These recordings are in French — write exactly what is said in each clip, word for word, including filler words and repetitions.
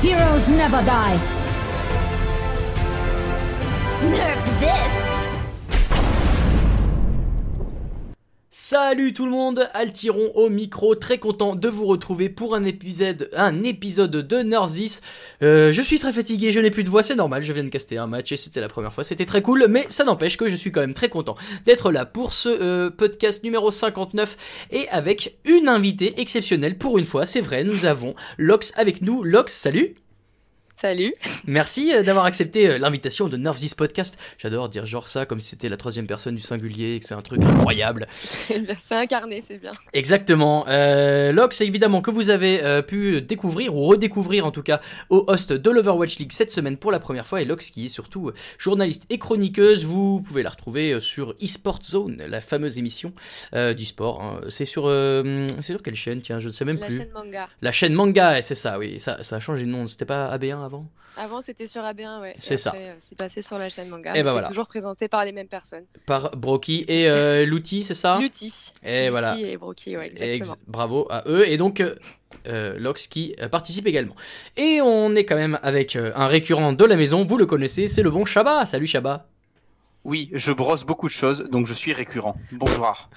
Heroes never die. Nerf this. Salut tout le monde, Altiron au micro, très content de vous retrouver pour un épisode, un épisode de Nerf this. Euh, je suis très fatigué, je n'ai plus de voix, c'est normal, je viens de caster un match et c'était la première fois, c'était très cool, mais ça n'empêche que je suis quand même très content d'être là pour ce euh, podcast numéro cinquante-neuf et avec une invitée exceptionnelle pour une fois, c'est vrai, nous avons Lox avec nous. Lox, salut! Salut. Merci d'avoir accepté l'invitation de Nerf this Podcast. J'adore dire genre ça comme si c'était la troisième personne du singulier et que c'est un truc incroyable. C'est incarné, c'est bien. Exactement. Euh, Lox, évidemment, que vous avez euh, pu découvrir ou redécouvrir en tout cas au host de l'Overwatch League cette semaine pour la première fois. Et Lox qui est surtout journaliste et chroniqueuse, vous pouvez la retrouver sur eSport Zone, la fameuse émission euh, du sport. Hein. C'est sur, euh, c'est sur quelle chaîne? Tiens, je ne sais même la plus. La chaîne manga. La chaîne manga, c'est ça, oui. Ça, ça a changé de nom, c'était pas A B un? Avant. Avant, c'était sur A B un, ouais. C'est après, ça. Euh, c'est passé sur la chaîne manga. Et bah c'est voilà. Toujours présenté par les mêmes personnes. Par Broky et euh, Luti, c'est ça Luti. Et Luti voilà. Et Broky, ouais, exactement. Ex- bravo à eux. Et donc, euh, Lox qui participe également. Et on est quand même avec euh, un récurrent de la maison. Vous le connaissez, c'est le bon Chaba. Salut Chaba. Oui, je brosse beaucoup de choses, donc je suis récurrent. Bonsoir.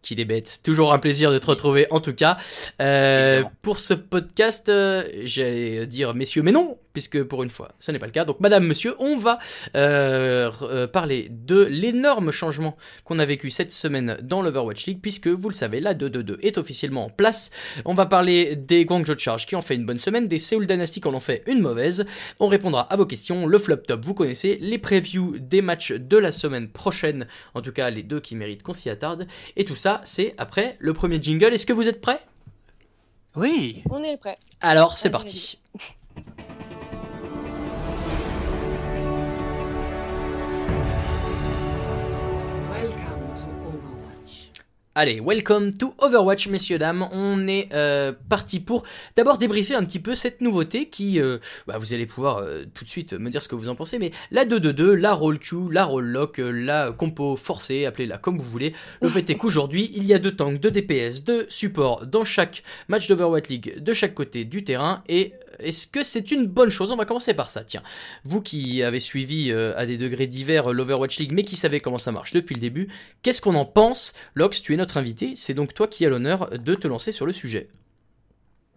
Qu'il est bête. Toujours un plaisir de te retrouver en tout cas. Euh, pour ce podcast, euh, j'allais dire messieurs, mais non, puisque pour une fois, ce n'est pas le cas. Donc madame, monsieur, on va euh, euh, parler de l'énorme changement qu'on a vécu cette semaine dans l'Overwatch League, puisque vous le savez, la deux deux deux est officiellement en place. On va parler des Guangzhou Charge qui ont fait une bonne semaine, des Seoul Dynasty qui en ont fait une mauvaise. On répondra à vos questions, le flop top, vous connaissez, les previews des matchs de la semaine prochaine, en tout cas les deux qui méritent qu'on s'y attarde, et tout ça. Ça, c'est après le premier jingle. Est-ce que vous êtes prêts? Oui. On est prêts. Alors, c'est On parti. Allez, welcome to Overwatch, messieurs, dames. On est euh, parti pour d'abord débriefer un petit peu cette nouveauté qui, euh, bah, vous allez pouvoir euh, tout de suite me dire ce que vous en pensez, mais la deux deux deux, la roll Q, la roll lock, la compo forcée, appelez-la comme vous voulez. Le fait est qu'aujourd'hui, il y a deux tanks, deux D P S, deux supports dans chaque match d'Overwatch League de chaque côté du terrain et... Est-ce que c'est une bonne chose? On va commencer par ça. Tiens, vous qui avez suivi euh, à des degrés divers euh, l'Overwatch League, mais qui savez comment ça marche depuis le début, qu'est-ce qu'on en pense? Lox, tu es notre invité, c'est donc toi qui as l'honneur de te lancer sur le sujet.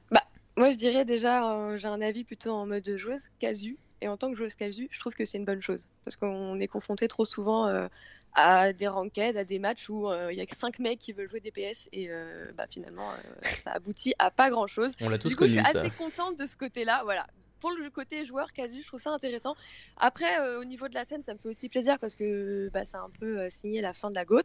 Bah, moi je dirais déjà, euh, j'ai un avis plutôt en mode joueuse casu, et en tant que joueuse casu, je trouve que c'est une bonne chose, parce qu'on est confronté trop souvent euh, à des ranked, à des matchs où il euh, y a que cinq mecs qui veulent jouer D P S et euh, bah, finalement euh, ça aboutit à pas grand chose. On l'a tous du coup, connu, je suis ça. Assez contente de ce côté-là, voilà. Pour le côté joueur casu, je trouve ça intéressant. Après, euh, au niveau de la scène, ça me fait aussi plaisir parce que bah, ça a un peu euh, signé la fin de la GOAT.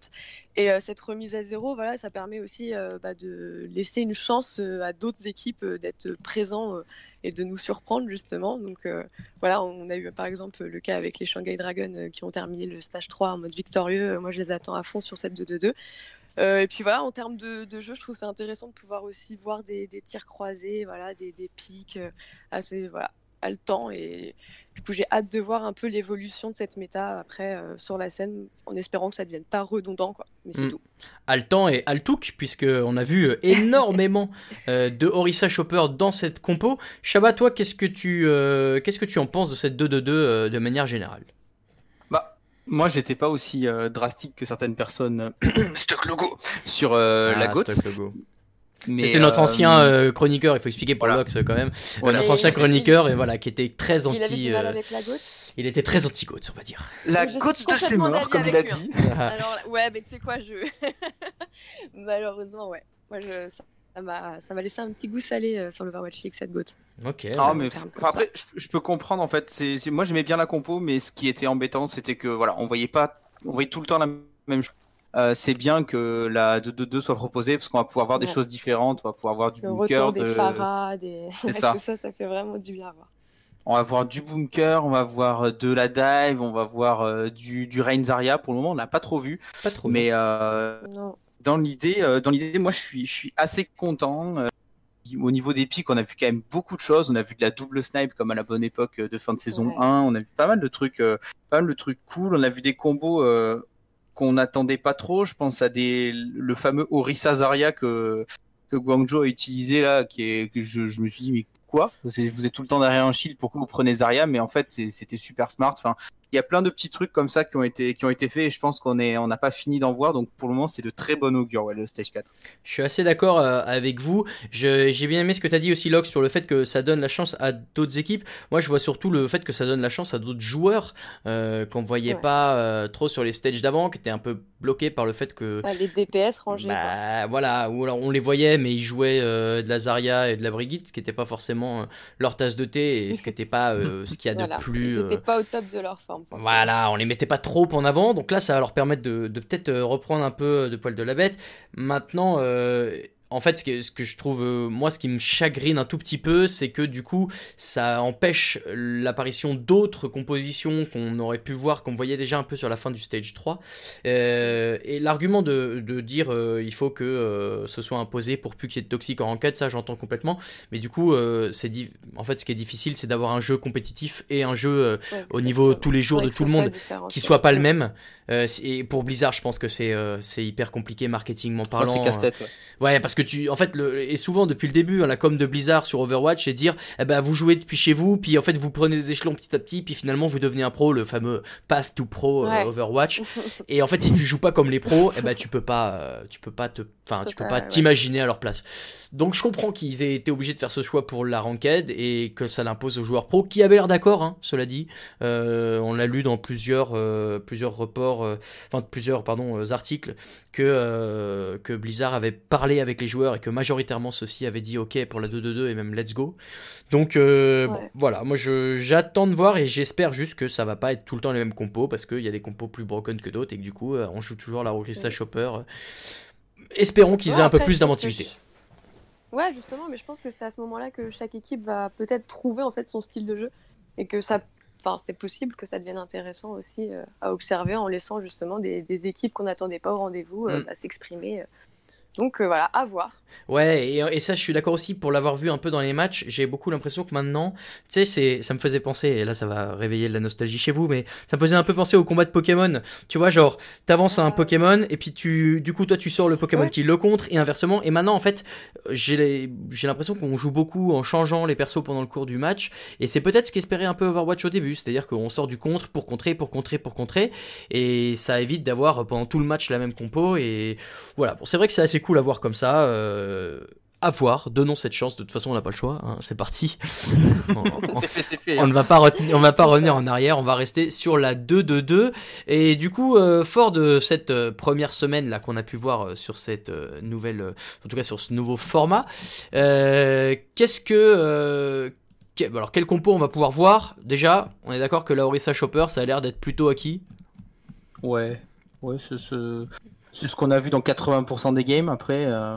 Et euh, cette remise à zéro, voilà, ça permet aussi euh, bah, de laisser une chance euh, à d'autres équipes euh, d'être présents euh, et de nous surprendre, justement. Donc euh, voilà, on a eu par exemple le cas avec les Shanghai Dragons euh, qui ont terminé le stage trois en mode victorieux. Moi, je les attends à fond sur cette deux deux deux. Euh, et puis voilà, en termes de, de jeu, je trouve ça intéressant de pouvoir aussi voir des, des tirs croisés, voilà, des, des pics assez voilà, haletants. Et du coup, j'ai hâte de voir un peu l'évolution de cette méta après euh, sur la scène, en espérant que ça ne devienne pas redondant, quoi. Mais c'est mmh. tout. Haletant et haletouk, puisqu'on a vu énormément euh, de Orissa Chopper dans cette compo. Chaba, toi, qu'est-ce que tu, euh, qu'est-ce que tu en penses de cette deux deux deux euh, de manière générale? Moi, j'étais pas aussi euh, drastique que certaines personnes stock logo sur euh, ah, la GOAT. Mais c'était notre ancien euh, chroniqueur, il faut expliquer pour voilà. Lox quand même. Voilà. Notre ancien chroniqueur et voilà qui était très anti. Il avait du mal avec la GOAT. Il était très anti GOAT, on va dire. La GOAT de ses morts, comme il a dit. Alors ouais, mais tu sais quoi, je malheureusement ouais, moi je ça m'a ça m'a laissé un petit goût salé euh, sur le Overwatch League cette GOAT. Ok. Ah, mais f- après, je, je peux comprendre en fait. C'est, c'est, moi, j'aimais bien la compo, mais ce qui était embêtant, c'était que voilà, on voyait pas, on voyait tout le temps la même chose. Euh, c'est bien que la deux deux deux soit proposée parce qu'on va pouvoir voir des ouais. choses différentes. On va pouvoir voir du le bunker, de... des Farah, des. C'est ça. ça. Ça fait vraiment du bien à voir. On va voir du bunker, on va voir de la dive, on va voir euh, du du Reinzaria. Pour le moment, on l'a pas trop vu. Pas trop. Mais euh, dans l'idée, euh, dans l'idée, moi, je suis je suis assez content. Euh, Au niveau des pics, on a vu quand même beaucoup de choses. On a vu de la double snipe comme à la bonne époque de fin de saison ouais. un. On a vu pas mal de trucs, euh, pas mal de trucs cool. On a vu des combos euh, qu'on n'attendait pas trop. Je pense à des le fameux Orisa Zarya que que Guangzhou a utilisé là, qui est que je, je me suis dit mais pourquoi. Vous êtes tout le temps derrière un shield, pourquoi vous prenez Zarya, mais en fait c'est, c'était super smart. Enfin, il y a plein de petits trucs comme ça qui ont été, qui ont été faits, et je pense qu'on est, on n'a pas fini d'en voir, donc pour le moment c'est de très bon augure, ouais, le stage quatre. Je suis assez d'accord avec vous. Je, j'ai bien aimé ce que tu as dit aussi, Locke, sur le fait que ça donne la chance à d'autres équipes. Moi je vois surtout le fait que ça donne la chance à d'autres joueurs euh, qu'on ne voyait ouais. pas euh, trop sur les stages d'avant, qui étaient un peu bloqués par le fait que... Ah, les D P S rangés. Bah, quoi. Voilà, ou alors on les voyait, mais ils jouaient euh, de la Zarya et de la Brigitte, ce qui n'était pas forcément euh, leur tasse de thé, et ce qui n'était pas euh, ce qu'il y a voilà. de plus... Ils n'étaient euh... pas au top de leur forme. Voilà, on les mettait pas trop en avant, donc là ça va leur permettre de, de peut-être reprendre un peu de poil de la bête. Maintenant, euh, en fait, ce que, ce que je trouve, euh, moi, ce qui me chagrine un tout petit peu, c'est que du coup, ça empêche l'apparition d'autres compositions qu'on aurait pu voir, qu'on voyait déjà un peu sur la fin du stage trois. Euh, et l'argument de, de dire euh, il faut que euh, ce soit imposé pour plus qu'il y ait de toxiques en ranked, ça j'entends complètement. Mais du coup, euh, c'est di- en fait, ce qui est difficile, c'est d'avoir un jeu compétitif et un jeu euh, ouais, au niveau tous les jours de tout le monde qui soit pas ouais. le même. Euh, et pour Blizzard, je pense que c'est, euh, c'est hyper compliqué marketingment parlant. C'est casse-tête. Ouais, ouais parce que tu, en fait, le, et souvent depuis le début, hein, la com de Blizzard sur Overwatch, c'est dire, eh ben, vous jouez depuis chez vous, puis en fait, vous prenez des échelons petit à petit, puis finalement, vous devenez un pro, le fameux path to pro ouais. euh, Overwatch. Et en fait, si tu joues pas comme les pros, eh ben, tu peux pas, euh, tu peux pas te, enfin, tu peux pas, pas ouais. t'imaginer à leur place. Donc, je comprends qu'ils aient été obligés de faire ce choix pour la ranked et que ça l'impose aux joueurs pros qui avaient l'air d'accord, hein, cela dit. Euh, on l'a lu dans plusieurs, euh, plusieurs reports, euh, enfin, plusieurs, pardon, euh, articles que, euh, que Blizzard avait parlé avec les joueurs et que majoritairement ceux-ci avaient dit ok pour la deux deux deux et même let's go. Donc euh, ouais. bon, voilà, moi je, j'attends de voir et j'espère juste que ça va pas être tout le temps les mêmes compos parce qu'il y a des compos plus broken que d'autres et que du coup on joue toujours la Orissa Chopper. Espérons qu'ils ouais, aient un après, peu plus d'inventivité. Je... Ouais justement, mais je pense que c'est à ce moment-là que chaque équipe va peut-être trouver en fait son style de jeu et que ça, enfin c'est possible que ça devienne intéressant aussi euh, à observer en laissant justement des, des équipes qu'on n'attendait pas au rendez-vous euh, mm. à s'exprimer. Euh... Donc euh, voilà, à voir. Ouais, et, et ça, je suis d'accord aussi pour l'avoir vu un peu dans les matchs. J'ai beaucoup l'impression que maintenant, tu sais, c'est, ça me faisait penser, et là, ça va réveiller de la nostalgie chez vous, mais ça me faisait un peu penser au combat de Pokémon. Tu vois, genre, t'avances à un Pokémon, et puis tu, du coup, toi, tu sors le Pokémon ouais. qui le contre, et inversement. Et maintenant, en fait, j'ai, les, j'ai l'impression qu'on joue beaucoup en changeant les persos pendant le cours du match, et c'est peut-être ce qu'espérait un peu Overwatch au début, c'est-à-dire qu'on sort du contre pour contrer, pour contrer, pour contrer, et ça évite d'avoir pendant tout le match la même compo, et voilà. Bon, c'est vrai que c'est assez cool. Cool à voir comme ça, euh, à voir, donnons cette chance, de toute façon on n'a pas le choix, hein. C'est parti. on, c'est fait, c'est fait, hein. on ne va pas, retenir, on va pas revenir en arrière, on va rester sur la deux deux deux, et du coup euh, fort de cette euh, première semaine là qu'on a pu voir euh, sur cette euh, nouvelle, euh, en tout cas sur ce nouveau format, euh, qu'est-ce que... Euh, que alors quel compo on va pouvoir voir? Déjà, on est d'accord que la Orissa Chopper ça a l'air d'être plutôt acquis. Ouais, ouais c'est... c'est... C'est ce qu'on a vu dans quatre-vingts pour cent des games. Après, euh,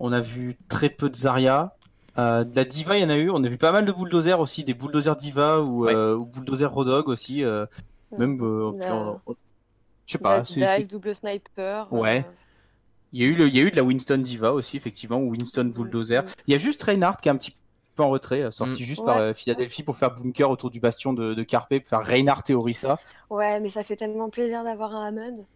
on a vu très peu de Zarya. Euh, de la Diva, il y en a eu. On a vu pas mal de Bulldozer aussi. Des Bulldozer Diva ou, ouais. euh, ou Bulldozer Rodog aussi. Euh, même, euh, la... je sais pas. C'est, dive, c'est... double sniper. Ouais. Euh... Il, y a eu le... il y a eu de la Winston Diva aussi, effectivement, ou Winston Bulldozer. Mm. Il y a juste Reinhardt qui est un petit peu en retrait, sorti mm. juste ouais. par euh, Philadelphie pour faire bunker autour du bastion de, de Carpe, pour faire Reinhardt et Orissa. Ouais, mais ça fait tellement plaisir d'avoir un Hammond.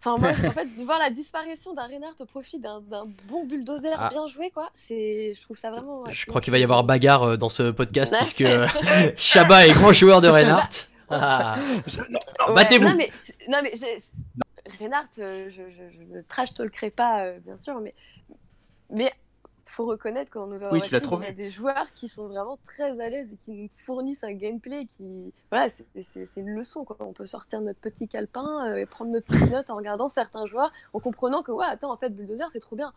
Enfin, moi, en fait, de voir la disparition d'un Reinhardt au profit d'un, d'un bon bulldozer ah. bien joué, quoi, c'est... je trouve ça vraiment. Ouais. Je crois qu'il va y avoir bagarre dans ce podcast non. parce que euh, Shabba est grand joueur de Reinhardt. Ah. Je... non, non, ouais, battez-vous! Non, mais, non, mais j'ai... Non. Reinhardt, euh, je, je, je ne trash-talkerai pas, euh, bien sûr, mais. mais... faut reconnaître qu'en Overwatch, il y a des joueurs qui sont vraiment très à l'aise et qui nous fournissent un gameplay qui, voilà, c'est, c'est, c'est une leçon, quoi. On peut sortir notre petit calepin euh, et prendre notre petite note en regardant certains joueurs, en comprenant que ouais, attends, en fait, Bulldozer, c'est trop bien.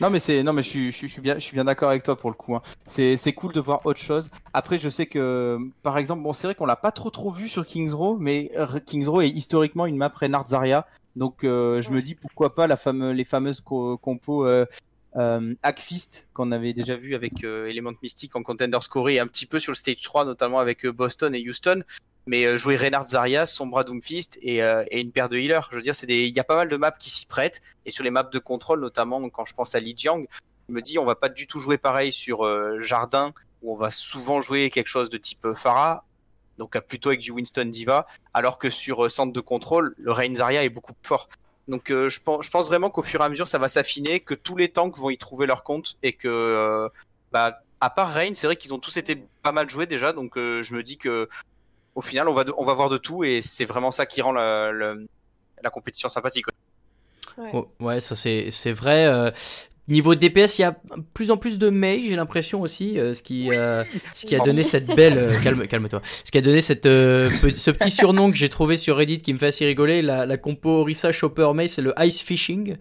non mais c'est, non mais je suis, je, je suis bien, je suis bien d'accord avec toi pour le coup. Hein. C'est, c'est cool de voir autre chose. Après, je sais que, par exemple, bon, c'est vrai qu'on l'a pas trop trop vu sur Kings Row, mais Kings Row est historiquement une map Reinhardt Zarya, donc euh, je ouais. me dis pourquoi pas la fame, les fameuses co- compos. Euh, Euh, Hackfist qu'on avait déjà vu avec euh, Element Mystique en Contender Score et un petit peu sur le Stage trois notamment avec euh, Boston et Houston, mais euh, jouer Reinhardt Zarya, Sombra Doomfist et, euh, et une paire de healers, je veux dire, c'est des... il y a pas mal de maps qui s'y prêtent, et sur les maps de contrôle notamment quand je pense à Li Jiang, je me dis on va pas du tout jouer pareil sur euh, Jardin où on va souvent jouer quelque chose de type euh, Pharah, donc euh, plutôt avec du Winston Diva, alors que sur euh, centre de contrôle le Reinhardt Zarya est beaucoup plus fort. Donc euh, je, pense, je pense vraiment qu'au fur et à mesure ça va s'affiner, que tous les tanks vont y trouver leur compte et que euh, bah, à part Reign, c'est vrai qu'ils ont tous été pas mal joués déjà, donc euh, je me dis que au final on va de, on va voir de tout, et c'est vraiment ça qui rend la, la, la compétition sympathique. Ouais, oh, ouais, ça c'est c'est vrai. Euh... Niveau D P S, il y a plus en plus de Mei, j'ai l'impression aussi, euh, ce qui, euh, ce qui a donné cette belle, euh, calme, calme-toi, ce qui a donné cette, euh, pe- ce petit surnom que j'ai trouvé sur Reddit qui me fait assez rigoler. La, la compo Orissa Chopper Mei, c'est le ice fishing,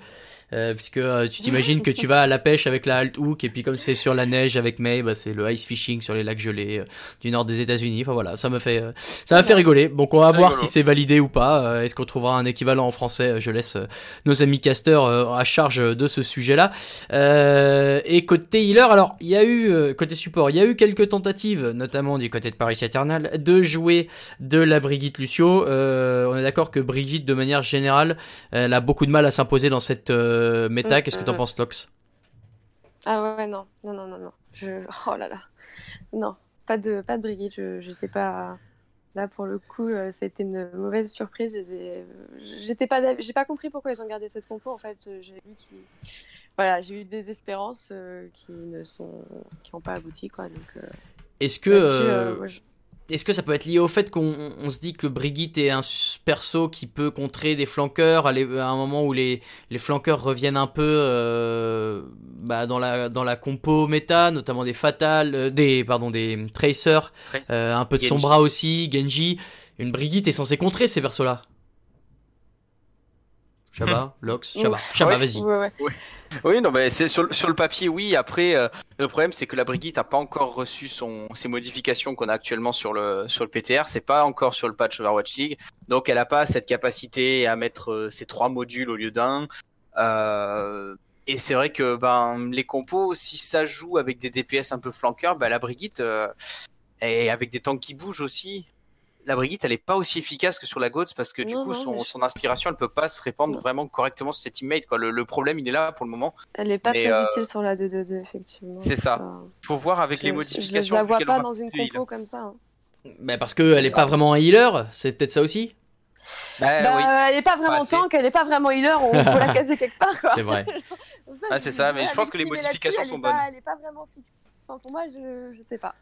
euh, puisque euh, tu t'imagines que tu vas à la pêche avec la Alt Hook, et puis comme c'est sur la neige avec Mei, bah c'est le ice fishing sur les lacs gelés euh, du nord des États-Unis. Enfin voilà, ça me fait, euh, ça m'a fait rigoler. Donc on va c'est voir rigolo. Si c'est validé ou pas. Euh, est-ce qu'on trouvera un équivalent en français? Je laisse euh, nos amis casteurs euh, à charge de ce sujet-là. Euh, et côté healer, alors il y a eu euh, côté support, il y a eu quelques tentatives, notamment du côté de Paris Eternal, de jouer de la Brigitte Lucio. Euh, on est d'accord que Brigitte, de manière générale, elle a beaucoup de mal à s'imposer dans cette euh, méta. Qu'est-ce que t'en penses, Lox? Ah ouais, non, non, non, non, non. Je... Oh là là, non, pas de, pas de Brigitte. Je, j'étais pas là pour le coup. C'était une mauvaise surprise. J'étais, j'étais pas, j'ai pas compris pourquoi ils ont gardé cette compo. En fait, j'ai vu qu'ils Voilà, j'ai eu des espérances euh, qui ne sont, qui n'ont pas abouti, quoi. Donc, euh, est-ce que, euh, ouais, je... est-ce que ça peut être lié au fait qu'on on se dit que le Brigitte est un perso qui peut contrer des flanqueurs à, les, à un moment où les les flanqueurs reviennent un peu euh, bah, dans la dans la compo méta, notamment des fatales, euh, des pardon des tracers, euh, un peu de Genji. Sombra aussi, Genji. Une Brigitte est censée contrer ces persos-là. Shabba, Lox, Shabba, Shabba, ouais, vas-y. Ouais, ouais. Ouais. Oui, non, mais c'est sur, sur le papier, oui. Après, euh, le problème, c'est que la Brigitte n'a pas encore reçu son, ses modifications qu'on a actuellement sur le, sur le P T R. C'est pas encore sur le patch Overwatch League. Donc, elle n'a pas cette capacité à mettre euh, ces trois modules au lieu d'un. Euh, et c'est vrai que ben, les compos, si ça joue avec des D P S un peu flanqueurs, ben, la Brigitte, euh, et avec des tanks qui bougent aussi, la Brigitte, elle n'est pas aussi efficace que sur la Godz, parce que du non, coup, non, son, je... son inspiration, elle ne peut pas se répandre non. vraiment correctement sur ses teammates, quoi. Le, le problème, il est là pour le moment. Elle n'est pas mais, très euh... utile sur la deux deux deux, effectivement. C'est ça. Pas... faut voir avec je, les modifications. Je ne la vois pas dans une compo comme ça. Hein. Bah parce qu'elle n'est pas vraiment un healer, c'est peut-être ça aussi. Bah, bah, oui. Elle n'est pas vraiment bah, tank, elle n'est pas vraiment healer, on faut la caser quelque part. Quoi. C'est vrai. Genre, ça, ah, c'est ça, mais je pense que les modifications sont bonnes. Elle n'est pas vraiment fixe. Pour moi, je ne sais pas.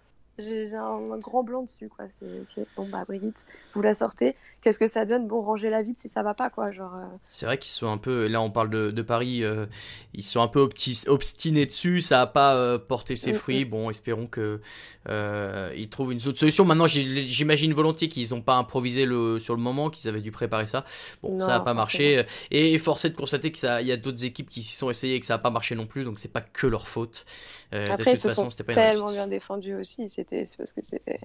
J'ai un grand blanc dessus, quoi. C'est okay. Bon, bah, Brigitte, vous la sortez. Qu'est-ce que ça donne? Bon, rangez-la vite si ça va pas, quoi. Genre, euh... c'est vrai qu'ils sont un peu. Là, on parle de, de Paris. Euh, ils sont un peu obti- obstinés dessus. Ça a pas euh, porté ses fruits. Mm-hmm. Bon, espérons que euh, ils trouvent une autre solution. Maintenant, j'imagine volontiers qu'ils ont pas improvisé le sur le moment, qu'ils avaient dû préparer ça. Bon, non, ça a pas marché. Et, et force est de constater qu'il y a d'autres équipes qui s'y sont essayées et que ça a pas marché non plus. Donc, c'est pas que leur faute. Euh, Après, de toute ils se façon, sont tellement bien défendus aussi. C'était C'est parce que c'était.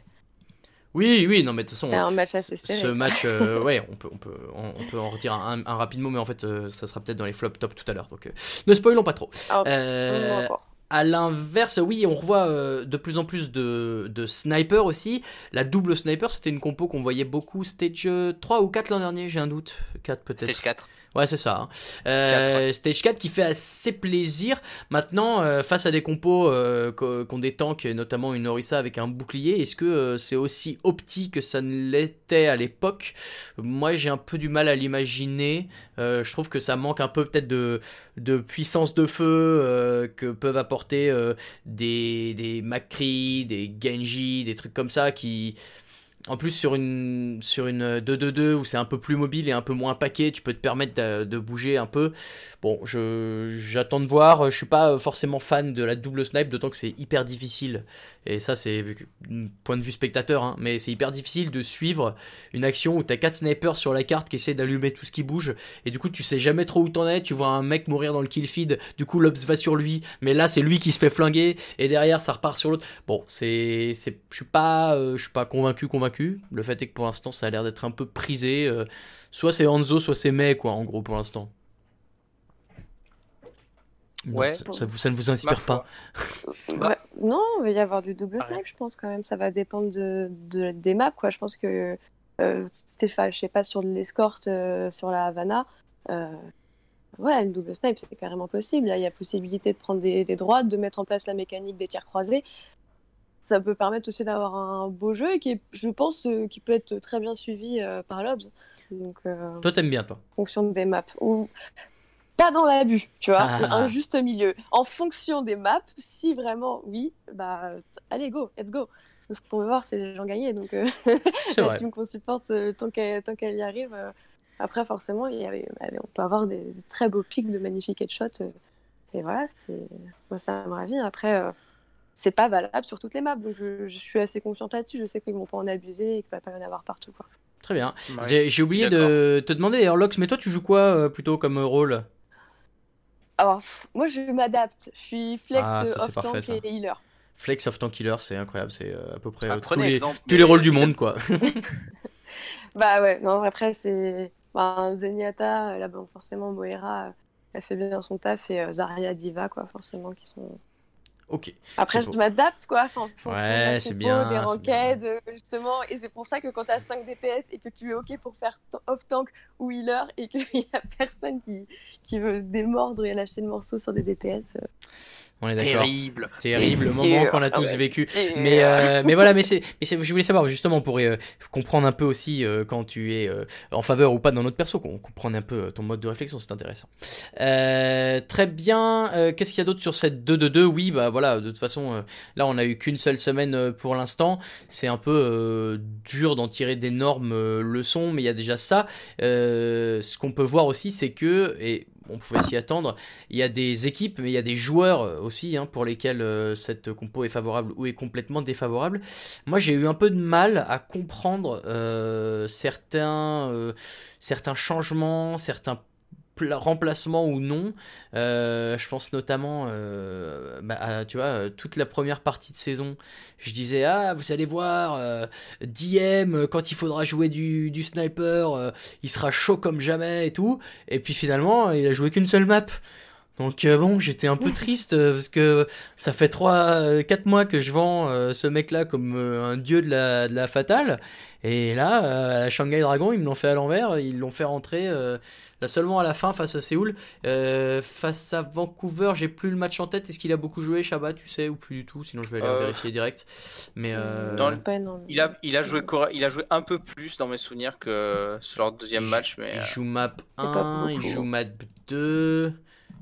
Oui, oui, non, mais de toute façon, un match assez serré. Ce match, euh, ouais, on peut, on peut, on, on peut en retirer un, un, un rapide mot, mais en fait, euh, ça sera peut-être dans les flops top tout à l'heure, donc euh, ne spoilons pas trop. Ah, euh, à l'inverse, oui, on revoit euh, de plus en plus de, de snipers aussi. La double sniper, c'était une compo qu'on voyait beaucoup stage trois ou quatre l'an dernier, j'ai un doute. quatre peut-être. Stage quatre. Ouais, c'est ça. Hein. Euh, quatre, ouais. Stage quatre qui fait assez plaisir. Maintenant, euh, face à des compos euh, qu'ont des tanks, notamment une Orissa avec un bouclier, est-ce que euh, c'est aussi opti que ça ne l'était à l'époque? Moi, j'ai un peu du mal à l'imaginer. Euh, je trouve que ça manque un peu peut-être de, de puissance de feu euh, que peuvent apporter euh, des, des Macri, des Genji, des trucs comme ça qui... En plus, sur une, sur une deux deux deux où c'est un peu plus mobile et un peu moins paquet, tu peux te permettre de, de bouger un peu. Bon, je, j'attends de voir. Je suis pas forcément fan de la double snipe, d'autant que c'est hyper difficile. Et ça, c'est point de vue spectateur, hein, mais c'est hyper difficile de suivre une action où t'as quatre snipers sur la carte qui essaient d'allumer tout ce qui bouge. Et du coup, tu sais jamais trop où t'en es. Tu vois un mec mourir dans le kill feed. Du coup, l'Obs va sur lui. Mais là, c'est lui qui se fait flinguer. Et derrière, ça repart sur l'autre. Bon, c'est, c'est, je suis pas, euh, je suis pas convaincu, convaincu. Le fait est que pour l'instant ça a l'air d'être un peu prisé, euh, soit c'est Hanzo soit c'est Mei, quoi, en gros, pour l'instant. Non, ouais, ça, ça, vous, ça ne vous inspire pas? Bah, non, il va y avoir du double snipe, je pense, quand même. Ça va dépendre de, de, des maps, quoi. Je pense que euh, Stéphane, je sais pas, sur l'escorte, euh, sur la Havana, euh, ouais, une double snipe c'est carrément possible. Là, il y a possibilité de prendre des, des droites, de mettre en place la mécanique des tirs croisés. Ça peut permettre aussi d'avoir un beau jeu et qui, je pense, euh, qui peut être très bien suivi euh, par l'Obs. Donc, euh, toi, t'aimes bien, toi. En fonction des maps. Ou... pas dans l'abus, tu vois, ah. un juste milieu. En fonction des maps, si vraiment, oui, bah, allez, go, let's go. Parce qu'on veut voir, c'est les gens gagnés, donc euh, la team qu'on supporte euh, tant, qu'elle, tant qu'elle y arrive. Euh, après, forcément, il y avait, on peut avoir des, des très beaux pics, de magnifiques headshots. Euh, et voilà, c'est, moi, ça me ravit. Après, euh, c'est pas valable sur toutes les maps, donc je, je suis assez confiante là-dessus. Je sais qu'ils vont pas en abuser et qu'il va pas y en avoir partout, quoi. Très bien. Ouais, j'ai, j'ai oublié de te demander, d'ailleurs, Lox, mais toi, tu joues quoi euh, plutôt comme rôle ? Alors, pff, moi, je m'adapte. Je suis flex, ah, ça, off-tank parfait, et healer. Flex off tank healer, c'est incroyable, c'est à peu près bah, tous, les, exemple, tous mais... les rôles du monde, quoi. Bah ouais, non, après c'est bah, Zenyatta, là, bon, forcément Moira, elle fait bien son taf, et euh, Zarya Diva, quoi, forcément, qui sont. Ok. Après, je beau. m'adapte, quoi. Enfin, ouais, c'est bien. Des ranked, justement, et c'est pour ça que quand t'as cinq D P S et que tu es ok pour faire t- off tank ou healer et qu'il y a personne qui qui veut démordre et lâcher le morceau sur des D P S. Euh... On est d'accord. Terrible, terrible moment qu'on a tous ouais. vécu. Mais euh, mais voilà, mais c'est, mais c'est, je voulais savoir justement pour euh, comprendre un peu aussi euh, quand tu es euh, en faveur ou pas dans notre perso, qu'on comprenne un peu ton mode de réflexion, c'est intéressant. Euh, très bien. Euh, qu'est-ce qu'il y a d'autre sur cette deux deux deux ? Oui, bah voilà, de toute façon, euh, là on a eu qu'une seule semaine pour l'instant. C'est un peu euh, dur d'en tirer d'énormes euh, leçons, mais il y a déjà ça. Euh, ce qu'on peut voir aussi, c'est que et on pouvait s'y attendre. Il y a des équipes, mais il y a des joueurs aussi hein, pour lesquels euh, cette compo est favorable ou est complètement défavorable. Moi, j'ai eu un peu de mal à comprendre euh, certains, euh, certains changements, certains pla- remplacements ou non. Euh, je pense notamment, euh, bah, à, tu vois, toute la première partie de saison, je disais ah vous allez voir, euh, D M quand il faudra jouer du, du sniper, euh, il sera chaud comme jamais et tout. Et puis finalement, il a joué qu'une seule map. Donc euh, bon, j'étais un peu triste euh, parce que ça fait trois quatre mois que je vends euh, ce mec-là comme euh, un dieu de la, de la fatale. Et là, euh, à Shanghai Dragons, ils me l'ont fait à l'envers. Ils l'ont fait rentrer euh, là seulement à la fin face à Séoul. Euh, face à Vancouver, j'ai plus le match en tête. Est-ce qu'il a beaucoup joué, Shabba, tu sais, ou plus du tout ? Sinon, je vais aller euh... vérifier direct. Mais euh... non, il a, il a joué, il a joué un peu plus dans mes souvenirs que sur leur deuxième il match. Joue, mais il euh... joue map un, il joue map deux.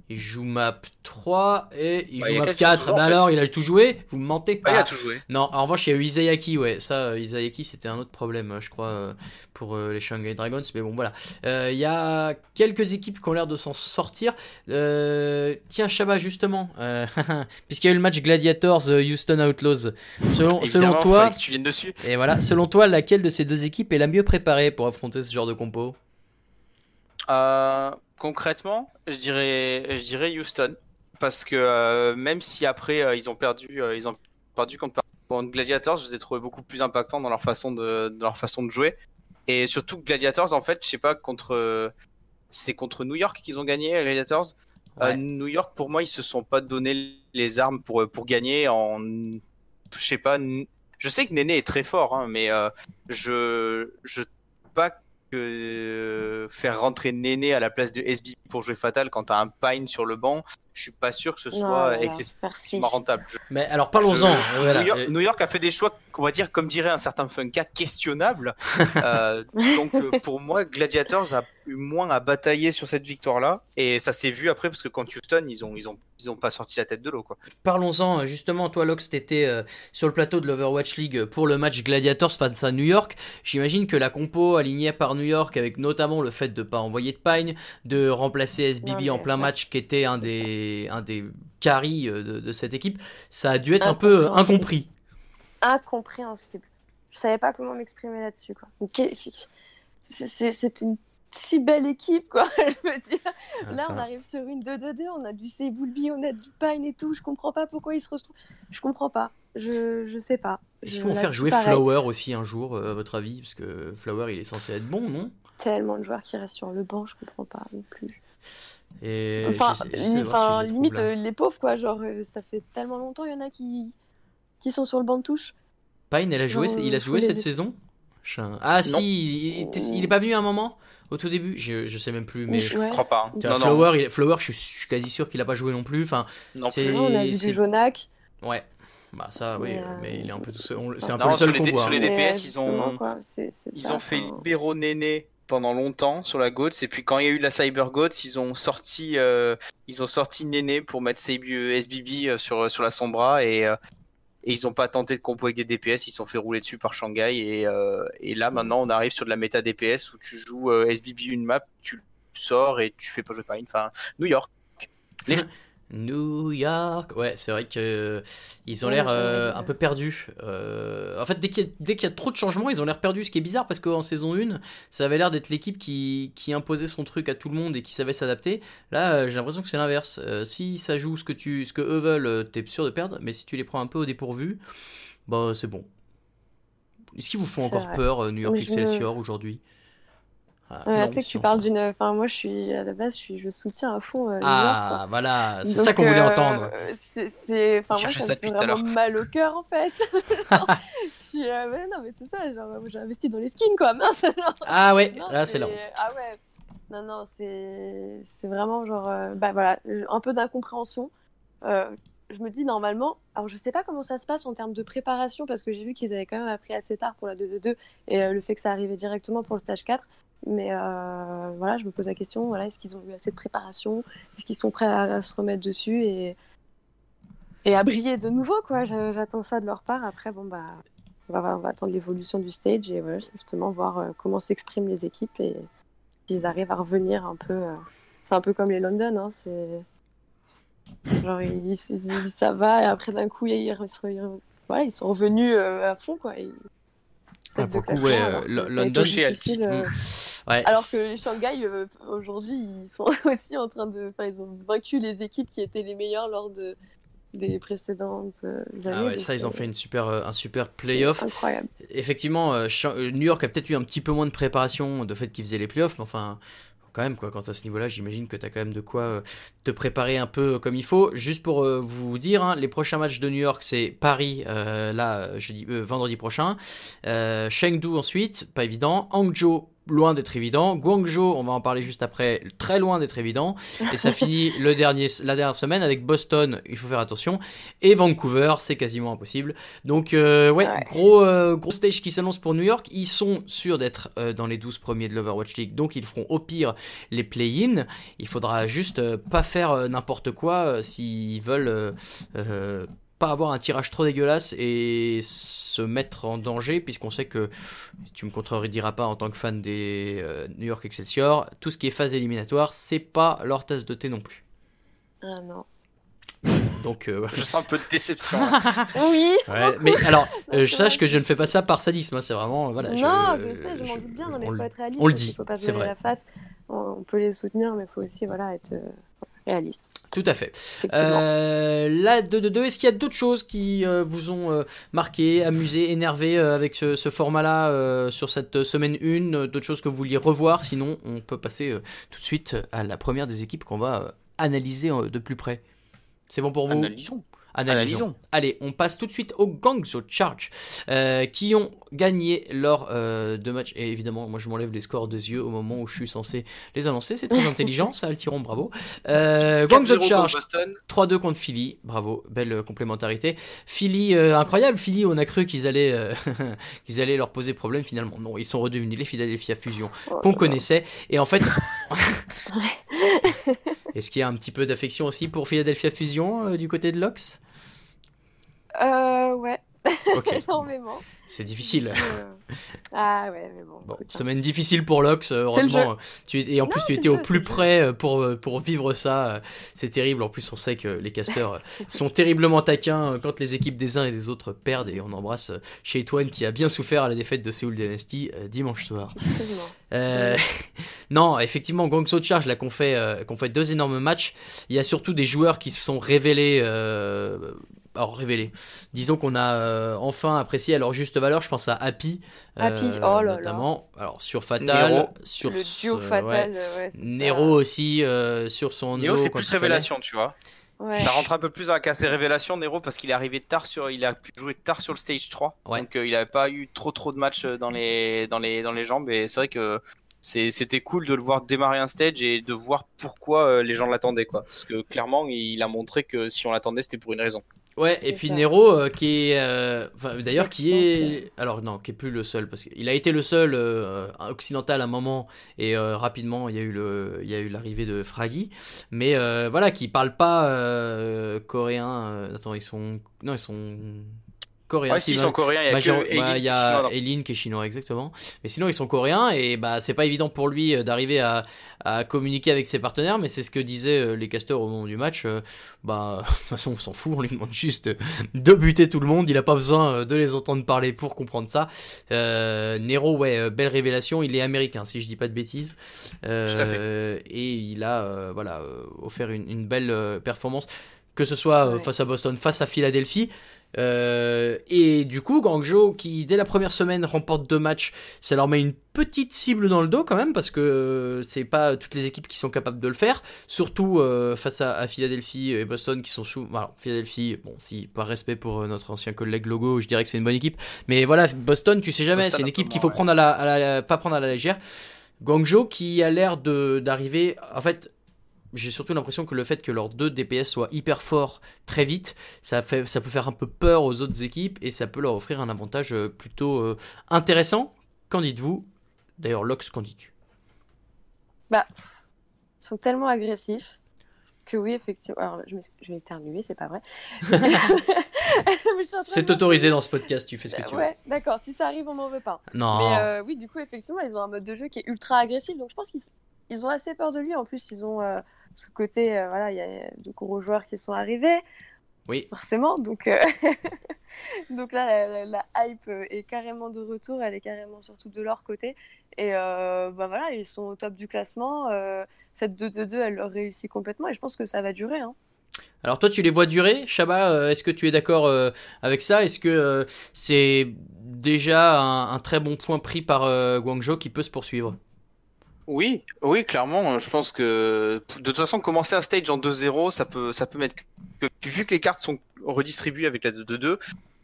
Il joue map trois et il bah, joue il map quatre. Bah ben alors, fait. Il a tout joué ? Vous me mentez pas. Bah, il a tout joué. Non, en revanche, il y a eu Isayaki, ouais. Ça, Isayaki, c'était un autre problème, je crois, pour les Shanghai Dragons. Mais bon, voilà. Euh, il y a quelques équipes qui ont l'air de s'en sortir. Euh, tiens, Shabba, justement, euh, puisqu'il y a eu le match Gladiators Houston Outlaws. Selon, selon toi, que tu viennes dessus. Et voilà, selon toi, laquelle de ces deux équipes est la mieux préparée pour affronter ce genre de compo ? Euh... Concrètement, je dirais, je dirais Houston, parce que euh, même si après euh, ils ont perdu, euh, ils ont perdu contre, contre Gladiators, je les ai trouvés beaucoup plus impactants dans leur façon de, dans leur façon de jouer. Et surtout Gladiators, en fait, je sais pas contre, euh, c'est contre New York qu'ils ont gagné Gladiators. Ouais. Euh, New York, pour moi, ils se sont pas donné les armes pour pour gagner. En, je sais pas, je sais que Nenne est très fort, hein, mais euh, je, je pas. Que faire rentrer Nenne à la place de S B pour jouer Fatal quand t'as un Pine sur le banc, je suis pas sûr que ce soit non, excessivement merci. rentable. Je... Mais alors parlons-en. Je... Voilà. New York, New York a fait des choix, on va dire, comme dirait un certain Funka, questionnables. euh, donc euh, pour moi, Gladiators a eu moins à batailler sur cette victoire-là, et ça s'est vu après parce que quand Houston, ils ont, ils ont, ils ont pas sorti la tête de l'eau, quoi. Parlons-en justement. Toi, Lox, t'étais euh, sur le plateau de l'Overwatch League pour le match Gladiators face à New York. J'imagine que la compo alignée par New York, avec notamment le fait de pas envoyer de Pine, de remplacer S B B ouais, en plein ouais. match, qui était un des Et un des carries de, de cette équipe, ça a dû être un peu incompris. Incompréhensible. Je savais pas comment m'exprimer là-dessus, quoi. C'est, c'est une si belle équipe, quoi. Je veux dire, ah, là, on arrive sur une deux deux deux, on a du Seibulbi, on a du Pine et tout. Je comprends pas pourquoi ils se retrouvent. Je comprends pas. Je, je sais pas. Est-ce qu'on va faire jouer pareil. Flower aussi un jour, à votre avis ? Parce que Flower, il est censé être bon, non ? Tellement de joueurs qui restent sur le banc, je comprends pas non plus. Et enfin, j'essaie, j'essaie enfin si limite euh, les pauvres, quoi, genre euh, ça fait tellement longtemps, il y en a qui qui sont sur le banc de touche. Pine, elle a joué, genre, il a joué cette les... saison. Ah non. si, il, il est pas venu à un moment au tout début, je je sais même plus, mais je, je crois pas. Hein. Non, Flower, non. Il, Flower, je suis quasi sûr qu'il a pas joué non plus. Enfin, non, c'est, plus. On a vu c'est... du Jonac. Ouais. Bah ça oui, mais, euh... mais il est un peu tout seul. On... C'est un non, peu le seul qu'on voit. Sur les D P S, ils ont ils ont fait libéro Nenne pendant longtemps sur la Godz, et puis quand il y a eu la Cyber Godz, ils ont sorti euh, ils ont sorti Nenne pour mettre S B B sur sur la Sombra, et euh, et ils ont pas tenté de compo avec des D P S, ils se sont fait rouler dessus par Shanghai, et euh, et là maintenant on arrive sur de la méta D P S où tu joues euh, S B B une map, tu sors et tu fais pas jouer Pine, enfin New York. Les... New York, ouais, c'est vrai que ils ont l'air euh, un peu perdus. Euh, en fait, dès qu'il, y a, dès qu'il y a trop de changements, ils ont l'air perdus, ce qui est bizarre parce qu'en saison un, ça avait l'air d'être l'équipe qui, qui imposait son truc à tout le monde et qui savait s'adapter. Là, j'ai l'impression que c'est l'inverse. Euh, si ça joue ce que tu, ce que eux veulent, t'es sûr de perdre, mais si tu les prends un peu au dépourvu, bah c'est bon. Est-ce qu'ils vous font encore ouais. peur, euh, New York oui, Excelsior, me... aujourd'hui? Ouais, tu sais que tu parles ça. d'une. Enfin, moi, je suis à la base, je, suis... je soutiens à fond. Euh, ah, New York, voilà, c'est donc, ça qu'on voulait euh, entendre. C'est, c'est... Enfin, moi, ça me fait vraiment mal au cœur, en fait. Genre, je suis. Euh, mais non, mais c'est ça. Genre, j'ai investi dans les skins, quoi. Mince. Genre... Ah ouais. Non, là, c'est, c'est la honte. Ah ouais. Non, non, c'est c'est vraiment genre. Euh... Bah voilà, un peu d'incompréhension. Euh, je me dis normalement. Alors, je sais pas comment ça se passe en termes de préparation parce que j'ai vu qu'ils avaient quand même appris assez tard pour la deux deux deux et euh, le fait que ça arrivait directement pour le stage quatre. Mais euh, voilà, je me pose la question, voilà, est-ce qu'ils ont eu assez de préparation ? Est-ce qu'ils sont prêts à, à se remettre dessus et, et à briller de nouveau, quoi ? J'attends ça de leur part. Après, bon, bah, on, va, on va attendre l'évolution du stage et voilà, justement voir comment s'expriment les équipes et s'ils arrivent à revenir un peu. Euh... C'est un peu comme les London, hein, c'est... Genre, ils, ils, ça va et après, d'un coup, ils, ils, voilà, ils sont revenus euh, à fond, quoi. Et... Ouais, pour le coup, ouais, euh, London chez Alti. Euh... Ouais. Alors que les Shanghai, euh, aujourd'hui, ils sont aussi en train de. Enfin, ils ont vaincu les équipes qui étaient les meilleures lors de... des précédentes euh, années. Ah ouais, ça, ils ont fait une super, euh, un super playoff. Incroyable. Effectivement, euh, New York a peut-être eu un petit peu moins de préparation de fait qu'ils faisaient les playoffs, mais enfin. Quand même, quoi, quand à ce niveau-là, j'imagine que tu as quand même de quoi te préparer un peu comme il faut. Juste pour vous dire, hein, les prochains matchs de New York, c'est Paris, euh, là, jeudi, euh, vendredi prochain. Euh, Chengdu ensuite, pas évident. Hangzhou, loin d'être évident. Guangzhou, on va en parler juste après, très loin d'être évident. Et ça finit le dernier, la dernière semaine avec Boston, il faut faire attention. Et Vancouver, c'est quasiment impossible. Donc, euh, ouais, ouais. Gros, euh, gros stage qui s'annonce pour New York. Ils sont sûrs d'être euh, dans les douze premiers de l'Overwatch League. Donc, ils feront au pire les play-in. Il faudra juste euh, pas faire euh, n'importe quoi euh, s'ils veulent... Euh, euh, pas avoir un tirage trop dégueulasse et se mettre en danger, puisqu'on sait que tu me contrediras pas en tant que fan des euh, New York Excelsior, tout ce qui est phase éliminatoire, c'est pas leur tasse de thé non plus. Ah non. Donc, euh... je sens un peu de déception. Hein. Oui. Ouais, mais alors, non, euh, je sache que je ne fais pas ça par sadisme. Hein, c'est vraiment voilà. Non, je, je sais, je, je m'en doute bien, mais il faut être réaliste. On le dit. Il faut pas se leurrer la face. On peut les soutenir, mais il faut aussi voilà être réaliste. Tout à fait. Euh, la deux deux deux, est-ce qu'il y a d'autres choses qui euh, vous ont euh, marqué, amusé, énervé euh, avec ce, ce format-là euh, sur cette semaine un, euh, d'autres choses que vous vouliez revoir? Sinon, on peut passer euh, tout de suite à la première des équipes qu'on va euh, analyser euh, de plus près. C'est bon pour vous? Analysons. Analysons. Analysons. Allez, on passe tout de suite aux Guangzhou Charge euh, qui ont gagné leurs euh, deux matchs. Et évidemment, moi je m'enlève les scores des yeux au moment où je suis censé les annoncer. C'est très intelligent, ça, Altiron, bravo. Euh, Guangzhou Charge, trois deux contre Philly, bravo, belle complémentarité. Philly, euh, incroyable, Philly, on a cru qu'ils allaient, euh, qu'ils allaient leur poser problème finalement. Non, ils sont redevenus les Philadelphia Fusion oh, qu'on oh. connaissait. Et en fait. Est-ce qu'il y a un petit peu d'affection aussi pour Philadelphia Fusion euh, du côté de l'Ox? Euh, ouais. Okay. Énormément. C'est difficile. Euh... Ah ouais, mais bon. bon semaine difficile pour l'Ox, heureusement. Tu... Et en non, plus, tu étais au plus près pour, pour vivre ça. C'est terrible. En plus, on sait que les casteurs sont terriblement taquins quand les équipes des uns et des autres perdent. Et on embrasse Shaitwan qui a bien souffert à la défaite de Seoul Dynasty dimanche soir. Absolument. Euh... Non, effectivement, Guangzhou Charge, là, qu'on fait, euh, qu'on fait deux énormes matchs. Il y a surtout des joueurs qui se sont révélés... Euh... Alors, révélé. Disons qu'on a euh, enfin apprécié à leur juste valeur. Je pense à Happy, euh, Happy. Oh là notamment. Là. Alors, sur Fatal, Nero. Sur le duo ce, Fatal, ouais. Ouais, Nero ça. Aussi, euh, sur son. Nero, c'est plus révélation, tu vois. Ouais. Ça rentre un peu plus dans la case révélation, Nero, parce qu'il est arrivé tard sur, il a pu jouer tard sur le stage trois, ouais. Donc euh, il n'avait pas eu trop trop de matchs dans les dans les dans les jambes. Et c'est vrai que c'est, c'était cool de le voir démarrer un stage et de voir pourquoi euh, les gens l'attendaient, quoi. Parce que clairement, il a montré que si on l'attendait, c'était pour une raison. Ouais, et puis ça. Nero euh, qui est euh, d'ailleurs qui est alors non qui est plus le seul parce qu'il a été le seul euh, occidental à un moment et euh, rapidement il y a eu le il y a eu l'arrivée de Fragi, mais euh, voilà qui parle pas euh, coréen. Euh, attends ils sont non ils sont coréens. Ouais, si ils sont coréens, il y a, bah, y a Eileen qui est chinois exactement. Mais sinon ils sont coréens et bah c'est pas évident pour lui euh, d'arriver à, à communiquer avec ses partenaires. Mais c'est ce que disaient euh, les casteurs au moment du match. Euh, bah de toute façon on s'en fout, on lui demande juste euh, de buter tout le monde. Il a pas besoin euh, de les entendre parler pour comprendre ça. Euh, Nero ouais euh, belle révélation. Il est américain si je dis pas de bêtises. Euh, Tout à fait. Et il a euh, voilà euh, offert une, une belle euh, performance. Que ce soit euh, ouais. face à Boston, face à Philadelphie. Euh, et du coup, Guangzhou, qui dès la première semaine remporte deux matchs, ça leur met une petite cible dans le dos quand même, parce que euh, c'est pas toutes les équipes qui sont capables de le faire, surtout euh, face à, à Philadelphie et Boston qui sont sous. Alors, Philadelphie, bon, si par respect pour euh, notre ancien collègue Logo, je dirais que c'est une bonne équipe, mais voilà, Boston, tu sais jamais, Boston, c'est une équipe qu'il faut ouais. prendre à la, à la, pas prendre à la légère. Guangzhou qui a l'air de, d'arriver, en fait. J'ai surtout l'impression que le fait que leurs deux D P S soient hyper forts très vite, ça, fait, ça peut faire un peu peur aux autres équipes et ça peut leur offrir un avantage plutôt euh, intéressant. Qu'en dites-vous ? D'ailleurs, Lox, qu'en dis-tu ? Bah, ils sont tellement agressifs que oui, effectivement. Alors, je, je vais éternuer, c'est pas vrai. C'est autorisé dans ce podcast, tu fais ce que tu veux. Ouais, d'accord. Si ça arrive, on m'en veut pas. Non. Mais euh, oui, du coup, effectivement, ils ont un mode de jeu qui est ultra agressif, donc je pense qu'ils ils ont assez peur de lui. En plus, ils ont. Euh, ce côté, euh, voilà, il y a de gros joueurs qui sont arrivés, oui, forcément. Donc, euh... donc là, la, la, la hype est carrément de retour, elle est carrément surtout de leur côté. Et euh, bah voilà, ils sont au top du classement. Euh, cette deux deux deux, elle leur réussit complètement et je pense que ça va durer. Hein. Alors toi, tu les vois durer, Chaba. Euh, est-ce que tu es d'accord euh, avec ça ? Est-ce que euh, c'est déjà un, un très bon point pris par euh, Guangzhou qui peut se poursuivre ? Oui, oui, clairement, je pense que de toute façon, commencer un stage en deux zéro, ça peut, ça peut mettre que, vu que les cartes sont redistribuées avec la deux deux deux,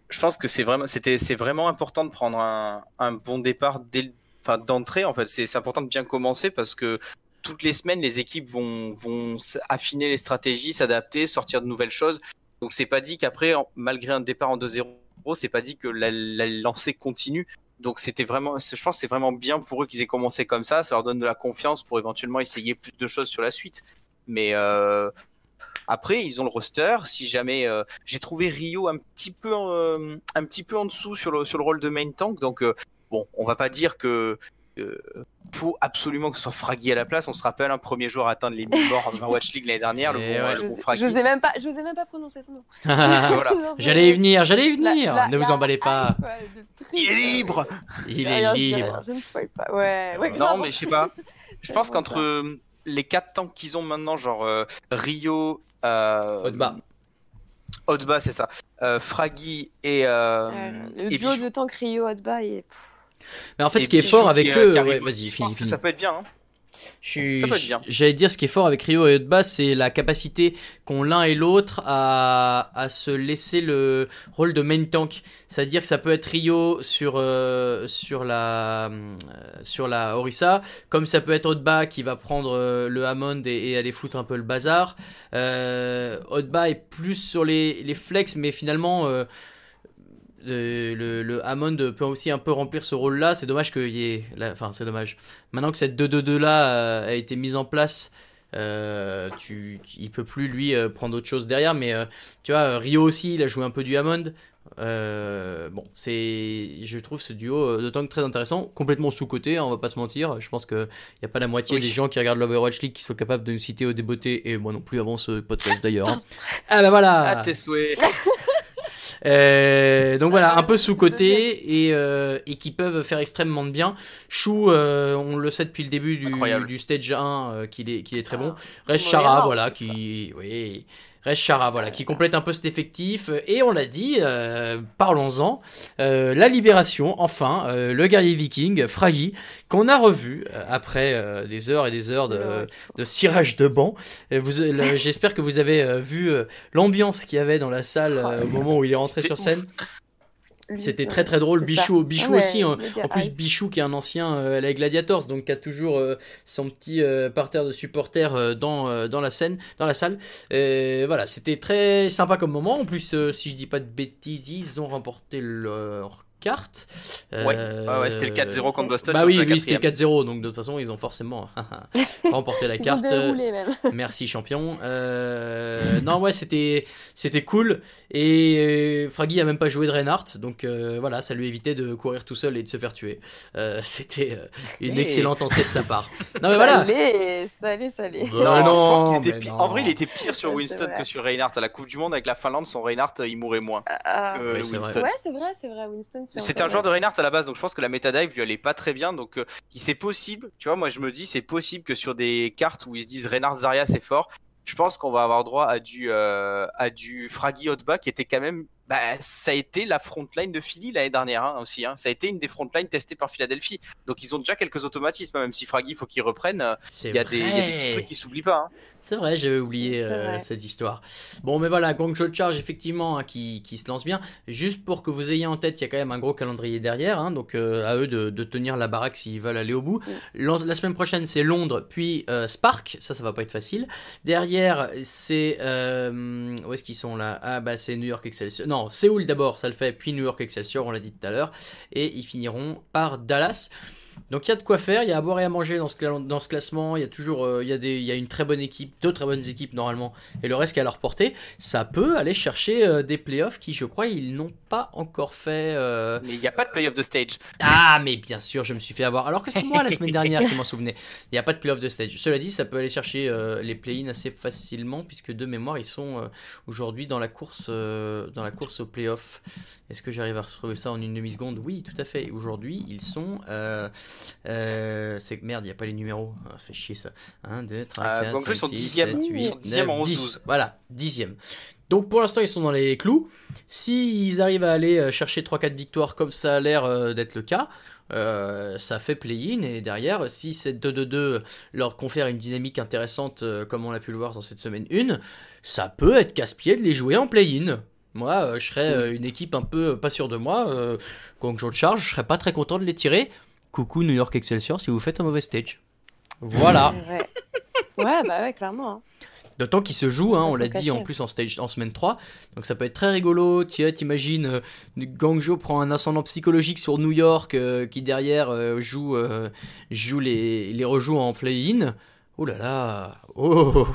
je pense que c'est vraiment, c'était, c'est vraiment important de prendre un, un bon départ dès, enfin, d'entrée, en fait. C'est, c'est important de bien commencer parce que toutes les semaines, les équipes vont, vont affiner les stratégies, s'adapter, sortir de nouvelles choses. Donc, c'est pas dit qu'après, malgré un départ en deux zéro, c'est pas dit que la, la lancée continue. Donc c'était vraiment, je pense que c'est vraiment bien pour eux qu'ils aient commencé comme ça, ça leur donne de la confiance pour éventuellement essayer plus de choses sur la suite. Mais euh, après ils ont le roster, si jamais euh, j'ai trouvé Rio un petit peu euh, un petit peu en dessous sur le sur le rôle de main tank, donc euh, bon, on va pas dire que euh, faut absolument que ce soit Fragi à la place. On se rappelle, un premier joueur à atteindre les mille morts en Overwatch League l'année dernière, le, bon, ouais, le je, bon Fragi. Je n'osais même pas, je n'osais même pas prononcer son nom. Voilà. J'allais y venir, j'allais y venir. La, la, ne vous emballez pas. Ah, ouais, il est libre. Il est Alors, libre. Je, je ne spoil pas. Ouais, ouais, non, mais je sais pas. Je pense qu'entre ça. les quatre tanks qu'ils ont maintenant, genre euh, Rio, euh, Hotba, Hotba, c'est ça, euh, Fragi et euh, le duo de tank Rio Hotba et. Mais en fait, et ce qui est fort avec eux, euh, ouais, vas-y, je fini, pense fini. Que ça peut être bien. Hein. Je, ça peut être bien. J'allais dire, ce qui est fort avec Rio et Hotba, c'est la capacité qu'ont l'un et l'autre à, à se laisser le rôle de main tank. C'est-à-dire que ça peut être Rio sur euh, sur la euh, sur la Orissa, comme ça peut être Hotba qui va prendre euh, le Hammond et, et aller foutre un peu le bazar. Euh, Hotba est plus sur les les flex, mais finalement. Euh, Le, le, le Hammond peut aussi un peu remplir ce rôle là. C'est dommage que y ait la, enfin c'est dommage maintenant que cette deux deux deux là euh, a été mise en place, euh, tu, il peut plus lui euh, prendre autre chose derrière, mais euh, tu vois euh, Rio aussi il a joué un peu du Hammond, euh, bon c'est, je trouve ce duo de tank très intéressant, complètement sous-coté hein, on va pas se mentir. Je pense qu'il n'y a pas la moitié oui. des gens qui regardent l'Overwatch League qui sont capables de nous citer au déboté, et moi non plus avant ce podcast d'ailleurs hein. Ah bah voilà, à tes souhaits. Euh, donc voilà, un peu sous-côté et, euh, et qui peuvent faire extrêmement de bien. Chou, euh, on le sait depuis le début du, du stage un euh, qu'il est, qu'il est très bon. Reste Chara, voilà, qui, oui, Reste Chara, voilà, qui complète un peu cet effectif. Et on l'a dit, euh, parlons-en. Euh, la libération, enfin, euh, le guerrier viking, Fragi, qu'on a revu après euh, des heures et des heures de, de cirage de banc. Vous, le, j'espère que vous avez euh, vu euh, l'ambiance qu'il y avait dans la salle euh, au moment où il est rentré sur scène. C'était très très drôle. Bischu, Bischu ouais, aussi. En, en plus, Bischu qui est un ancien euh, L A Gladiators, donc qui a toujours euh, son petit euh, parterre de supporters euh, dans, euh, dans la scène, dans la salle. Et voilà, c'était très sympa comme moment. En plus, euh, si je dis pas de bêtises, ils ont remporté leur carte. Euh, ouais. Ah ouais, c'était le quatre zéro contre Boston. Bah oui, oui, c'était quatre zéro, donc de toute façon, ils ont forcément remporté la carte. Merci champion. Euh, non, ouais, c'était c'était cool. Et euh, Fragi a même pas joué de Reinhardt, donc euh, voilà, ça lui évitait de courir tout seul et de se faire tuer. Euh, c'était euh, une hey. excellente entrée de sa part. Non mais voilà. Salé, salé, salé. Bah, non, non, je pense qu'il était pire. En vrai, il était pire sur Winston que sur Reinhardt. À la Coupe du Monde avec la Finlande, son Reinhardt, il mourait moins. Euh, que oui, Winston. C'est ouais, c'est vrai, c'est vrai, Winston. C'était un joueur de Reinhardt à la base, donc je pense que la métadive lui allait pas très bien. Donc euh, c'est possible, tu vois, moi je me dis, c'est possible que sur des cartes où ils se disent Reinhardt Zarya c'est fort, je pense qu'on va avoir droit à du, euh, à du Fragi Hotba qui était quand même. Bah, ça a été la frontline de Philly l'année dernière hein, aussi. Hein. Ça a été une des frontlines testées par Philadelphie. Donc ils ont déjà quelques automatismes, hein, même si Fragi, il faut qu'ils reprennent. Il y a des petits trucs qui s'oublient pas. Hein. C'est vrai, j'avais oublié euh, vrai. cette histoire. Bon, mais voilà, Guangzhou Charge, effectivement, hein, qui, qui se lance bien. Juste pour que vous ayez en tête, il y a quand même un gros calendrier derrière. Hein, donc euh, à eux de, de tenir la baraque s'ils veulent aller au bout. La, la semaine prochaine, c'est Londres, puis euh, Spark. Ça, ça va pas être facile. Derrière, c'est. Euh, où est-ce qu'ils sont là ? Ah, bah c'est New York Excelsior. Non, Non, Séoul d'abord, ça le fait, puis New York Excelsior, on l'a dit tout à l'heure, et ils finiront par Dallas. Donc il y a de quoi faire, il y a à boire et à manger dans ce, cla- dans ce classement, il y a toujours euh, il y a des il y a une très bonne équipe, deux très bonnes équipes normalement et le reste qui est à leur portée, ça peut aller chercher euh, des playoffs qui je crois ils n'ont pas encore fait euh... Mais il n'y a pas de playoffs de stage. Ah mais bien sûr, je me suis fait avoir alors que c'est moi la semaine dernière qui m'en souvenais. Il n'y a pas de playoffs de stage. Cela dit, ça peut aller chercher euh, les play-in assez facilement puisque de mémoire ils sont euh, aujourd'hui dans la course euh, dans la course aux playoffs. Est-ce que j'arrive à retrouver ça en une demi-seconde ? Oui, tout à fait. Aujourd'hui, ils sont euh... Euh, c'est que merde, il n'y a pas les numéros. Oh, ça fait chier ça. un, deux, trois, quatre, cinq, six, sept, huit, neuf, dix. Voilà, dixième. Donc pour l'instant, ils sont dans les clous. S'ils arrivent à aller chercher trois quatre victoires comme ça a l'air d'être le cas, euh, ça fait play-in. Et derrière, si cette deux deux deux leur confère une dynamique intéressante, comme on a pu le voir dans cette semaine un, ça peut être casse-pied de les jouer en play-in. Moi, euh, je serais euh, une équipe un peu pas sûre de moi. Euh, quand je charge, je serais pas très content de les tirer. Coucou New York Excelsior si vous faites un mauvais stage. Voilà. Ouais, ouais bah ouais, clairement. Hein. D'autant qu'il se joue, hein, on l'a caché. dit en plus en stage en semaine trois, donc ça peut être très rigolo. Tiens, t'imagines, euh, Guangzhou prend un ascendant psychologique sur New York euh, qui derrière euh, joue, euh, joue les, les rejoue en play-in. Oh là là, oh,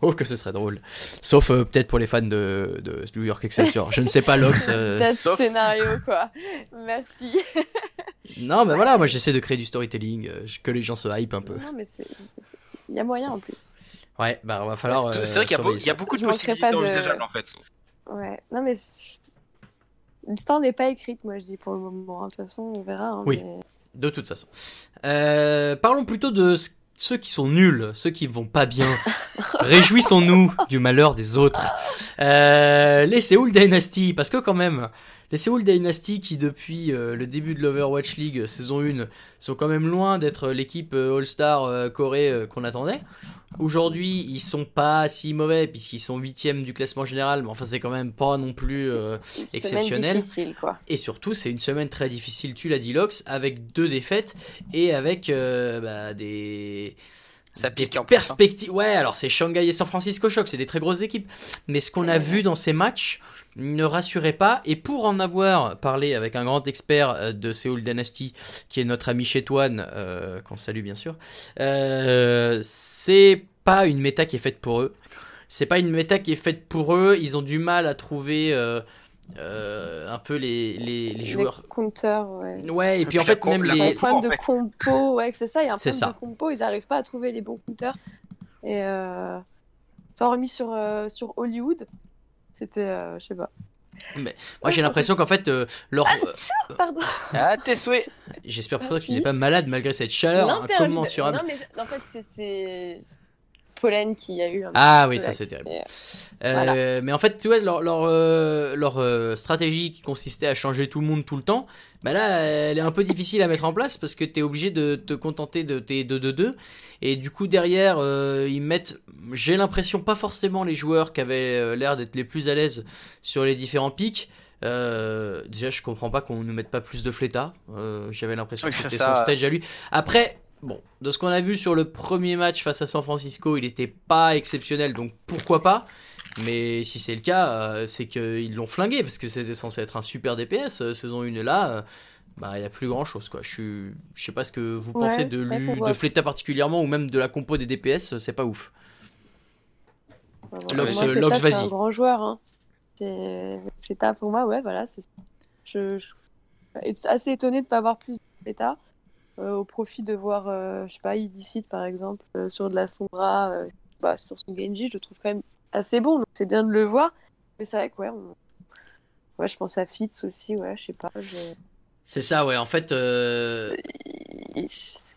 oh que ce serait drôle. Sauf euh, peut-être pour les fans de, de New York Excelsior. Je ne sais pas, Lox. Euh... T'as ce scénario, quoi. Merci. Non, mais ouais. Voilà, moi j'essaie de créer du storytelling, euh, que les gens se hype un peu. Non, mais c'est... Il y a moyen en plus. Ouais, bah on va falloir. C'est, euh, c'est vrai qu'il y a, beau, y a beaucoup de possibilités envisageables de... en fait. Ouais, non mais c'est... l'histoire n'est pas écrite, moi je dis pour le moment. De toute façon, on verra. Hein, oui, mais... de toute façon. Euh, parlons plutôt de ce ceux qui sont nuls, ceux qui vont pas bien. Réjouissons-nous du malheur des autres. Euh, les Seoul Dynasty, parce que quand même, les Seoul Dynasty qui depuis euh, le début de l'Overwatch League saison un sont quand même loin d'être l'équipe euh, All-Star euh, Corée euh, qu'on attendait. Aujourd'hui, ils sont pas si mauvais puisqu'ils sont huitième du classement général, mais enfin c'est quand même pas non plus euh, exceptionnel. Quoi. Et surtout, c'est une semaine très difficile. Tu l'as dit, Lox, avec deux défaites et avec euh, bah, des Ça pique en perspectives. Hein. Ouais, alors c'est Shanghai et San Francisco Shock, c'est des très grosses équipes. Mais ce qu'on a vu dans ces matchs ne rassurait pas. Et pour en avoir parlé avec un grand expert de Seoul Dynasty, qui est notre ami Chetouane, euh, qu'on salue bien sûr, euh, c'est pas une méta qui est faite pour eux. C'est pas une méta qui est faite pour eux. Ils ont du mal à trouver. Euh, Euh, un peu les, les, les joueurs. Les compteurs, ouais. Ouais, et, et puis, puis en fait, com- même les. Il y a un problème de compo, ouais, c'est ça, il y a un c'est problème ça. de compo, ils n'arrivent pas à trouver les bons compteurs. Et. Euh, t'as remis sur, euh, sur Hollywood, c'était. Euh, je sais pas. Mais moi j'ai l'impression qu'en fait euh, leur ah, pardon. Ah tes souhaits. J'espère pour toi que tu n'es pas malade malgré cette chaleur incommensurable. Non mais en fait c'est. c'est... pollen qu'il y a eu. Ah oui, ça c'est terrible. Euh, voilà. Mais en fait, tu vois, leur, leur, euh, leur euh, stratégie qui consistait à changer tout le monde tout le temps, bah là, elle est un peu difficile à mettre en place parce que t'es obligé de te contenter de tes deux deux deux. Et du coup, derrière, euh, ils mettent, j'ai l'impression, pas forcément les joueurs qui avaient l'air d'être les plus à l'aise sur les différents pics. Euh, déjà, je comprends pas qu'on ne mette pas plus de Fleta. Euh, j'avais l'impression oui, que c'était ça, son stage à lui. Après, bon, de ce qu'on a vu sur le premier match face à San Francisco, il était pas exceptionnel, donc pourquoi pas. Mais si c'est le cas, euh, c'est qu'ils l'ont flingué, parce que c'était censé être un super D P S. Euh, saison un, là, euh, bah il n'y a plus grand-chose, quoi. Je ne sais pas ce que vous pensez ouais, de, lui, de Fleta particulièrement, ou même de la compo des D P S, c'est pas ouf. Lox, moi, Lox, Fleta, vas-y. C'est un grand joueur, hein. C'est... Fleta, pour moi, ouais, voilà. C'est... Je... je suis assez étonnée de ne pas avoir plus de Fleta, euh, au profit de voir, euh, je sais pas, Illicite, par exemple, euh, sur de la Sombra, euh, bah, sur son Genji, je le trouve quand même assez bon, donc c'est bien de le voir. Mais c'est vrai que, ouais, on... ouais je pense à Fitz aussi, ouais, je sais pas. Je... C'est ça, ouais, en fait... Euh...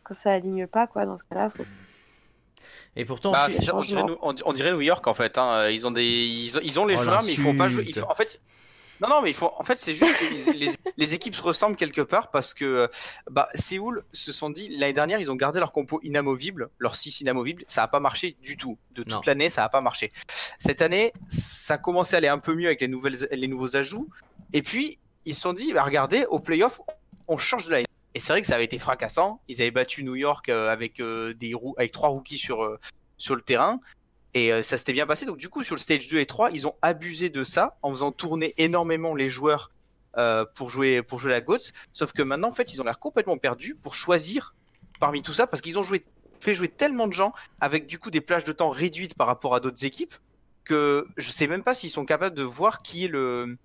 Quand ça aligne pas, quoi, dans ce cas-là, faut... Et pourtant, bah, c'est... On, dirait nous, on, on dirait New York en fait. Hein. Ils ont des, ils ont, ils ont les oh, joueurs, l'insulte. Mais ils font pas jouer. Ils font, en fait, non, non, mais ils font. En fait, c'est juste que les, les, les équipes se ressemblent quelque part parce que, bah, Séoul se sont dit l'année dernière, ils ont gardé leur compo inamovible, leur six inamovible. Ça a pas marché du tout. De toute non. l'année, ça a pas marché. Cette année, ça commençait à aller un peu mieux avec les nouvelles, les nouveaux ajouts. Et puis, ils se sont dit, bah, regardez, au playoff, on change de line. Et c'est vrai que ça avait été fracassant. Ils avaient battu New York avec euh, des rou- avec trois rookies sur euh, sur le terrain et euh, ça s'était bien passé. Donc du coup sur le stage deux et trois, ils ont abusé de ça en faisant tourner énormément les joueurs euh, pour jouer pour jouer la Godz. Sauf que maintenant en fait ils ont l'air complètement perdus pour choisir parmi tout ça parce qu'ils ont joué fait jouer tellement de gens avec du coup des plages de temps réduites par rapport à d'autres équipes que je sais même pas s'ils sont capables de voir qui est le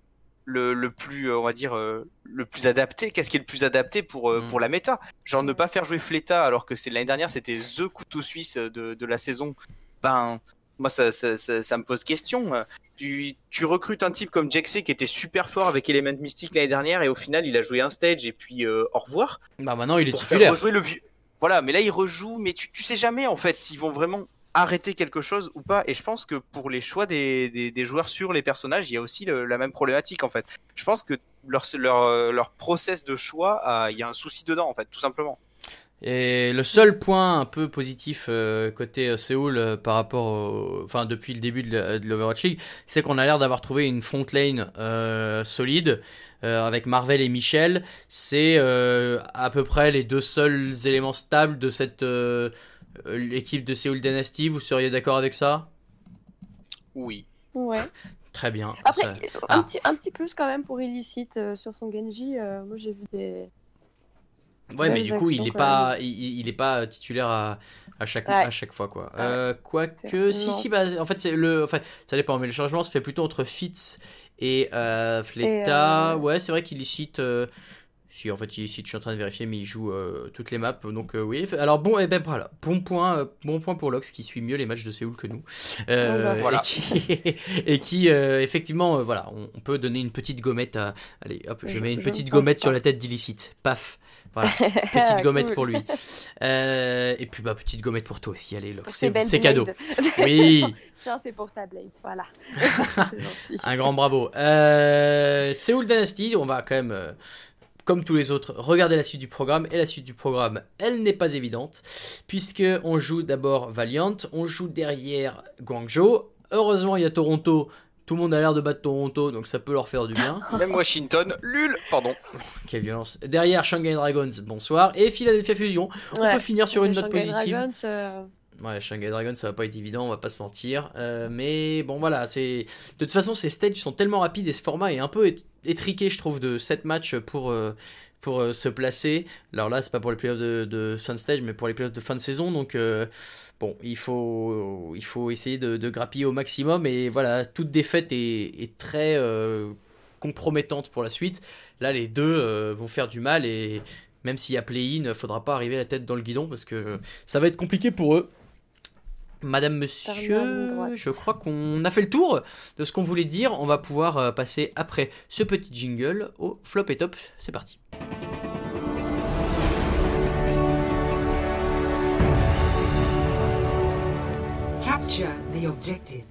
Le, le plus on va dire le plus adapté, qu'est-ce qui est le plus adapté pour mmh. pour la méta, genre ne pas faire jouer Fleta alors que c'est l'année dernière c'était the couteau suisse de de la saison. Ben moi ça ça ça, ça me pose question. Tu tu recrutes un type comme Jaxé qui était super fort avec Element Mystique l'année dernière et au final il a joué un stage et puis euh, au revoir. Bah maintenant il est titulaire. Rejouer le vieux. Voilà, mais là il rejoue, mais tu tu sais jamais en fait s'ils vont vraiment arrêter quelque chose ou pas, et je pense que pour les choix des, des, des joueurs sur les personnages, il y a aussi le, la même problématique en fait. Je pense que leur, leur, leur process de choix, euh, il y a un souci dedans en fait, tout simplement. Et le seul point un peu positif euh, côté euh, Séoul euh, par rapport au, enfin depuis le début de, de l'Overwatch League, c'est qu'on a l'air d'avoir trouvé une front lane euh, solide euh, avec Marvel et Michel. C'est euh, à peu près les deux seuls éléments stables de cette euh, l'équipe de Seoul Dynasty, vous seriez d'accord avec ça ? Oui. Ouais. Très bien. Après, ça... un, ah. petit, un petit plus quand même pour Illicite euh, sur son Genji. Euh, moi, j'ai vu des. Ouais, des mais du coup, il n'est pas, il, il est pas titulaire à, à chaque ouais. à chaque fois quoi. Ah, euh, Quoique, si si, bah, en fait, c'est le, en fait, ça dépend. Mais le changement se fait plutôt entre Fitz et euh, Fleta. Et euh... Ouais, c'est vrai qu'Illicite. Euh... Si, en fait, il, si je suis en train de vérifier, mais il joue euh, toutes les maps, donc euh, oui. Alors bon, et eh ben voilà, bon point, euh, bon point pour Lox qui suit mieux les matchs de Séoul que nous, euh, voilà. Et qui, et qui euh, effectivement, euh, voilà, on, on peut donner une petite gommette à, allez, hop, je mets une petite gommette sur la tête d'Illicite, paf, voilà, petite gommette cool. pour lui, euh, et puis bah petite gommette pour toi aussi, allez Lox, c'est, c'est, c'est cadeau, oui. Tiens, c'est pour ta blade, voilà. Un grand bravo. Euh, Séoul Dynasty, on va quand même. Euh, Comme tous les autres, regardez la suite du programme. Et la suite du programme, elle n'est pas évidente, puisqu'on joue d'abord Valiant, on joue derrière Guangzhou. Heureusement, il y a Toronto. Tout le monde a l'air de battre Toronto, donc ça peut leur faire du bien. Même Washington, lul, pardon. Quelle violence. Derrière, Shanghai Dragons, bonsoir. Et Philadelphia Fusion. On ouais. peut finir sur une note Shanghai positive. Dragons, euh... Ouais, Shanghai Dragons, ça va pas être évident, on va pas se mentir. Euh, mais bon, voilà, c'est. De toute façon, ces stages sont tellement rapides et ce format est un peu étriqué, je trouve, de sept matchs pour, euh, pour euh, se placer. Alors là, c'est pas pour les playoffs de, de fin de stage, mais pour les playoffs de fin de saison. Donc, euh, bon, il faut, il faut essayer de, de grappiller au maximum. Et voilà, toute défaite est, est très euh, compromettante pour la suite. Là, les deux euh, vont faire du mal. Et même s'il y a play-in, il faudra pas arriver la tête dans le guidon parce que ça va être compliqué pour eux. Madame, monsieur, je crois qu'on a fait le tour de ce qu'on voulait dire. On va pouvoir passer après ce petit jingle au flop et top. C'est parti. Capture the objective.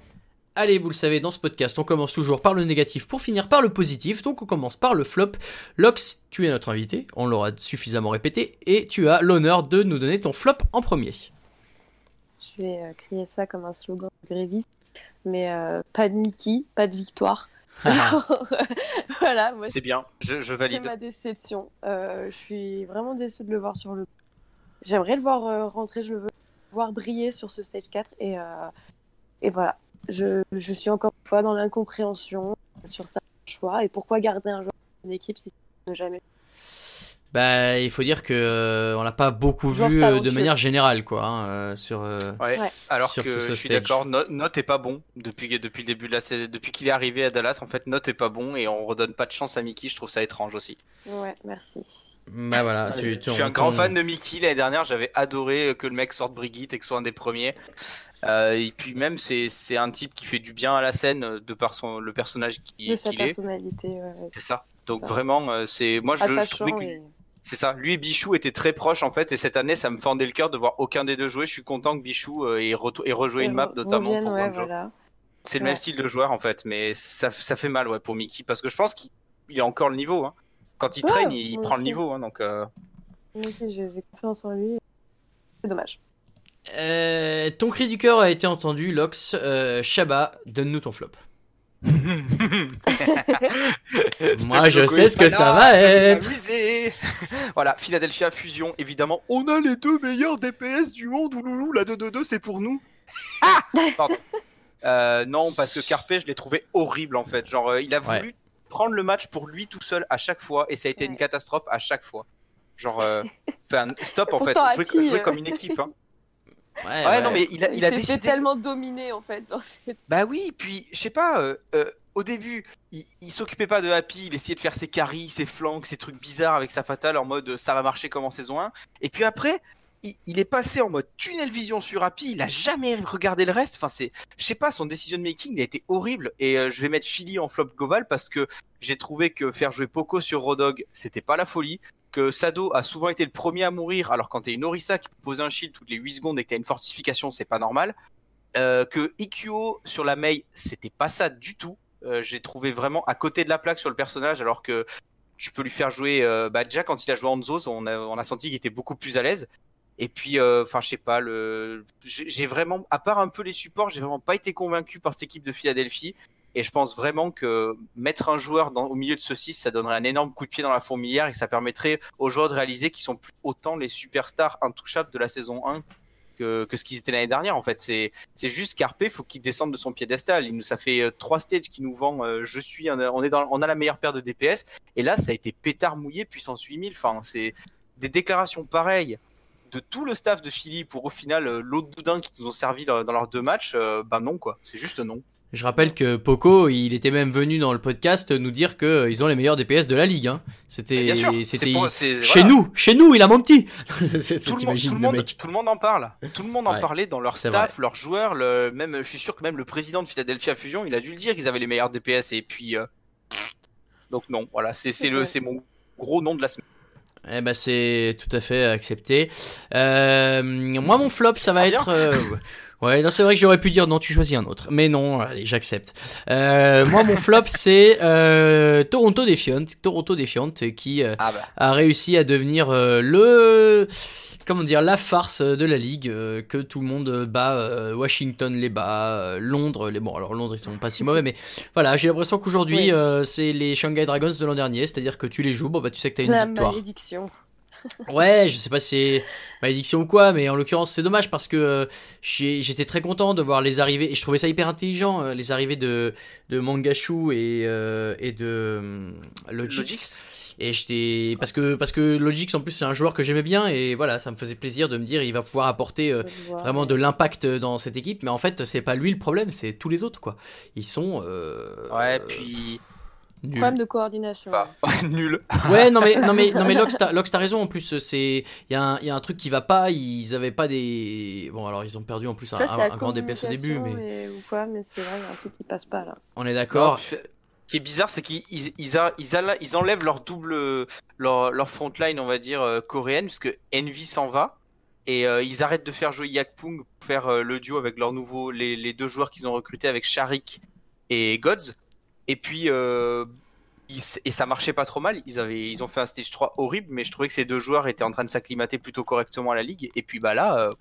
Allez, vous le savez, dans ce podcast, on commence toujours par le négatif pour finir par le positif. Donc, on commence par le flop. Lox, tu es notre invité, on l'aura suffisamment répété, et tu as l'honneur de nous donner ton flop en premier. Je vais euh, crier ça comme un slogan gréviste, mais euh, pas de Mickey, pas de victoire. Genre, voilà, moi, c'est bien, je, je valide. C'est ma déception. Euh, je suis vraiment déçue de le voir sur le. J'aimerais le voir euh, rentrer, je le veux voir briller sur ce stage quatre et, euh, et voilà. Je, je suis encore une fois dans l'incompréhension sur sa choix et pourquoi garder un joueur dans une équipe si ça ne jamais. Bah, il faut dire que euh, on l'a pas beaucoup genre vu de manière générale, quoi, hein, euh, sur. Euh, ouais. Ouais. Alors sur que je suis stage. D'accord, Note no est pas bon depuis depuis le début de la saison, depuis qu'il est arrivé à Dallas. En fait, Note est pas bon et on redonne pas de chance à Mickey. Je trouve ça étrange aussi. Ouais, merci. Bah voilà. Ah, tu, tu je suis un ton... grand fan de Mickey. L'année dernière, j'avais adoré que le mec sorte Brigitte et que soit un des premiers. Euh, et puis même, c'est c'est un type qui fait du bien à la scène de par son le personnage qui de sa qu'il personnalité, est. Ouais. C'est ça. Donc ça. Vraiment, c'est moi je, je trouvais que... et... c'est ça. Lui et Bischu étaient très proches en fait, et cette année ça me fendait le cœur de voir aucun des deux jouer. Je suis content que Bischu euh, ait, re- ait rejoué et une re- map notamment revienne, pour ouais, Guangzhou. Voilà. C'est ouais. le même style de joueur en fait, mais ça, ça fait mal ouais pour Mickey parce que je pense qu'il a encore le niveau. Hein. Quand il ouais, traîne, il prend aussi. Le niveau. Hein, donc. Euh... Moi aussi, j'ai confiance en lui. C'est dommage. Euh, ton cri du cœur a été entendu, Lox. Euh, Shabba, donne-nous ton flop. Moi je sais ce que ça va être. Voilà, Philadelphia Fusion, évidemment. On a les deux meilleurs D P S du monde, ouloulou, la deux deux deux c'est pour nous. Ah pardon. Euh, non, parce que Carpe, je l'ai trouvé horrible en fait. Genre, euh, il a voulu ouais. prendre le match pour lui tout seul à chaque fois, et ça a été ouais. une catastrophe à chaque fois. Genre, euh, stop en fait, jouer, qui, jouer euh... comme une équipe. Hein. Ouais, ouais, ouais, non, mais il a, il a décidé. Tellement dominé en fait. Dans cette... Bah oui, puis je sais pas, euh, euh, au début, il, il s'occupait pas de Happy, il essayait de faire ses carries, ses flanks, ses trucs bizarres avec sa fatale en mode ça va marcher comme en saison un. Et puis après, il, il est passé en mode tunnel vision sur Happy, il a jamais regardé le reste. Enfin, c'est, je sais pas, son decision making il a été horrible. Et euh, je vais mettre Philly en flop global parce que j'ai trouvé que faire jouer Poco sur Rodog, c'était pas la folie. Que Sado a souvent été le premier à mourir, alors quand t'es une Orissa qui pose un shield toutes les huit secondes et que t'as une fortification, c'est pas normal. Euh, que Ikkyo sur la Mei, c'était pas ça du tout. Euh, j'ai trouvé vraiment à côté de la plaque sur le personnage, alors que tu peux lui faire jouer... Euh, bah déjà, quand il a joué Hanzo, on a, on a senti qu'il était beaucoup plus à l'aise. Et puis, enfin, euh, je sais pas, le... j'ai, j'ai vraiment... À part un peu les supports, j'ai vraiment pas été convaincu par cette équipe de Philadelphie. Et je pense vraiment que mettre un joueur dans, au milieu de ce six, ça donnerait un énorme coup de pied dans la fourmilière et que ça permettrait aux joueurs de réaliser qu'ils sont plus autant les superstars intouchables de la saison un que, que ce qu'ils étaient l'année dernière. En fait, c'est, c'est juste Carpe, faut qu'il descende de son piédestal. Il nous, ça fait trois stages qu'il nous vend. Euh, je suis, un, on est dans, on a la meilleure paire de D P S. Et là, ça a été pétard mouillé puissance huit mille. Enfin, c'est des déclarations pareilles de tout le staff de Philly pour au final euh, l'autre boudin qui nous ont servi dans, dans leurs deux matchs. Euh, ben non quoi, c'est juste non. Je rappelle que Poco, il était même venu dans le podcast nous dire que ils ont les meilleurs D P S de la ligue. Hein. C'était, bien sûr, c'était c'est pour, c'est, chez voilà. nous, chez nous, il a menti. c'est, tout, le monde, tout, le monde, mec. tout le monde en parle. Tout le monde ouais. en parlait dans leur staff, leurs joueurs. Le, même, je suis sûr que même le président de Philadelphia Fusion, il a dû le dire qu'ils avaient les meilleurs D P S. Et puis, euh... donc non, voilà, c'est, c'est, le, c'est mon gros nom de la semaine. Eh ben c'est tout à fait accepté. Euh, moi mon flop, ça, ça va être. Euh... Ouais, non, c'est vrai que j'aurais pu dire non, tu choisis un autre, mais non, allez, j'accepte. Euh, moi, mon flop, c'est euh, Toronto Defiant, Toronto Defiant, qui euh, ah bah. a réussi à devenir euh, le, comment dire, la farce de la ligue, euh, que tout le monde bat, euh, Washington les bat, euh, Londres les, bon, alors Londres ils sont pas si mauvais, mais voilà, j'ai l'impression qu'aujourd'hui oui. euh, c'est les Shanghai Dragons de l'an dernier, c'est-à-dire que tu les joues, bon bah tu sais que t'as une la victoire. Malédiction. Ouais, je sais pas si c'est malédiction ou quoi, mais en l'occurrence c'est dommage parce que euh, j'ai, j'étais très content de voir les arrivées et je trouvais ça hyper intelligent, euh, les arrivées de, de Mangashu et, euh, et de euh, Logix. Logix. Et j'étais parce que parce que Logix en plus c'est un joueur que j'aimais bien et voilà ça me faisait plaisir de me dire il va pouvoir apporter euh, vraiment de l'impact dans cette équipe, mais en fait c'est pas lui le problème, c'est tous les autres quoi. Ils sont euh, ouais puis. Nul. Problème de coordination. Bah, nul. Ouais, non mais non mais non mais Lox, t'as, Lox, t'as raison en plus. C'est il y a un il y a un truc qui va pas. Ils avaient pas des bon alors ils ont perdu en plus un, ça, un, un grand D P S au début mais et, ou quoi mais c'est vrai il y a un truc qui passe pas là. On est d'accord. Ce qui est bizarre c'est qu'ils ils ils, a, ils, a, ils enlèvent leur double leur leur frontline on va dire euh, coréenne parce que Envy s'en va et euh, ils arrêtent de faire jouer Yakpung pour faire euh, le duo avec leur nouveau les les deux joueurs qu'ils ont recrutés avec Sharik et Godz. Et puis, euh, ils, et ça marchait pas trop mal. Ils avaient, ils ont fait un stage trois horrible, mais je trouvais que ces deux joueurs étaient en train de s'acclimater plutôt correctement à la ligue. Et puis, bah là, euh,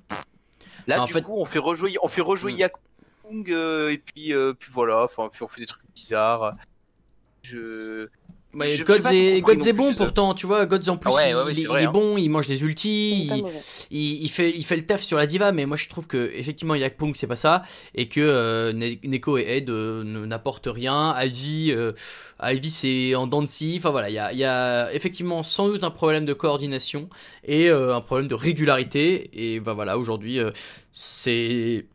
là non, du fait... coup, on fait rejouer, on fait rejouer mmh. Yakpung, euh, et puis, euh, puis voilà, enfin, on fait des trucs bizarres. Je... Mais je, Godz est, Godz est bon pourtant, tu vois. Godz en plus, ouais, ouais, ouais, il, il, vrai, il hein. est bon, il mange des ultis, il, il, il, fait, il fait le taf sur la diva. Mais moi je trouve que effectivement Yakpong c'est pas ça, et que euh, Neko et Ed euh, n'apportent rien. Ivy, euh, Ivy c'est en dents de scie. Enfin voilà, il y a, y a effectivement sans doute un problème de coordination et euh, un problème de régularité. Et bah, voilà, aujourd'hui euh, c'est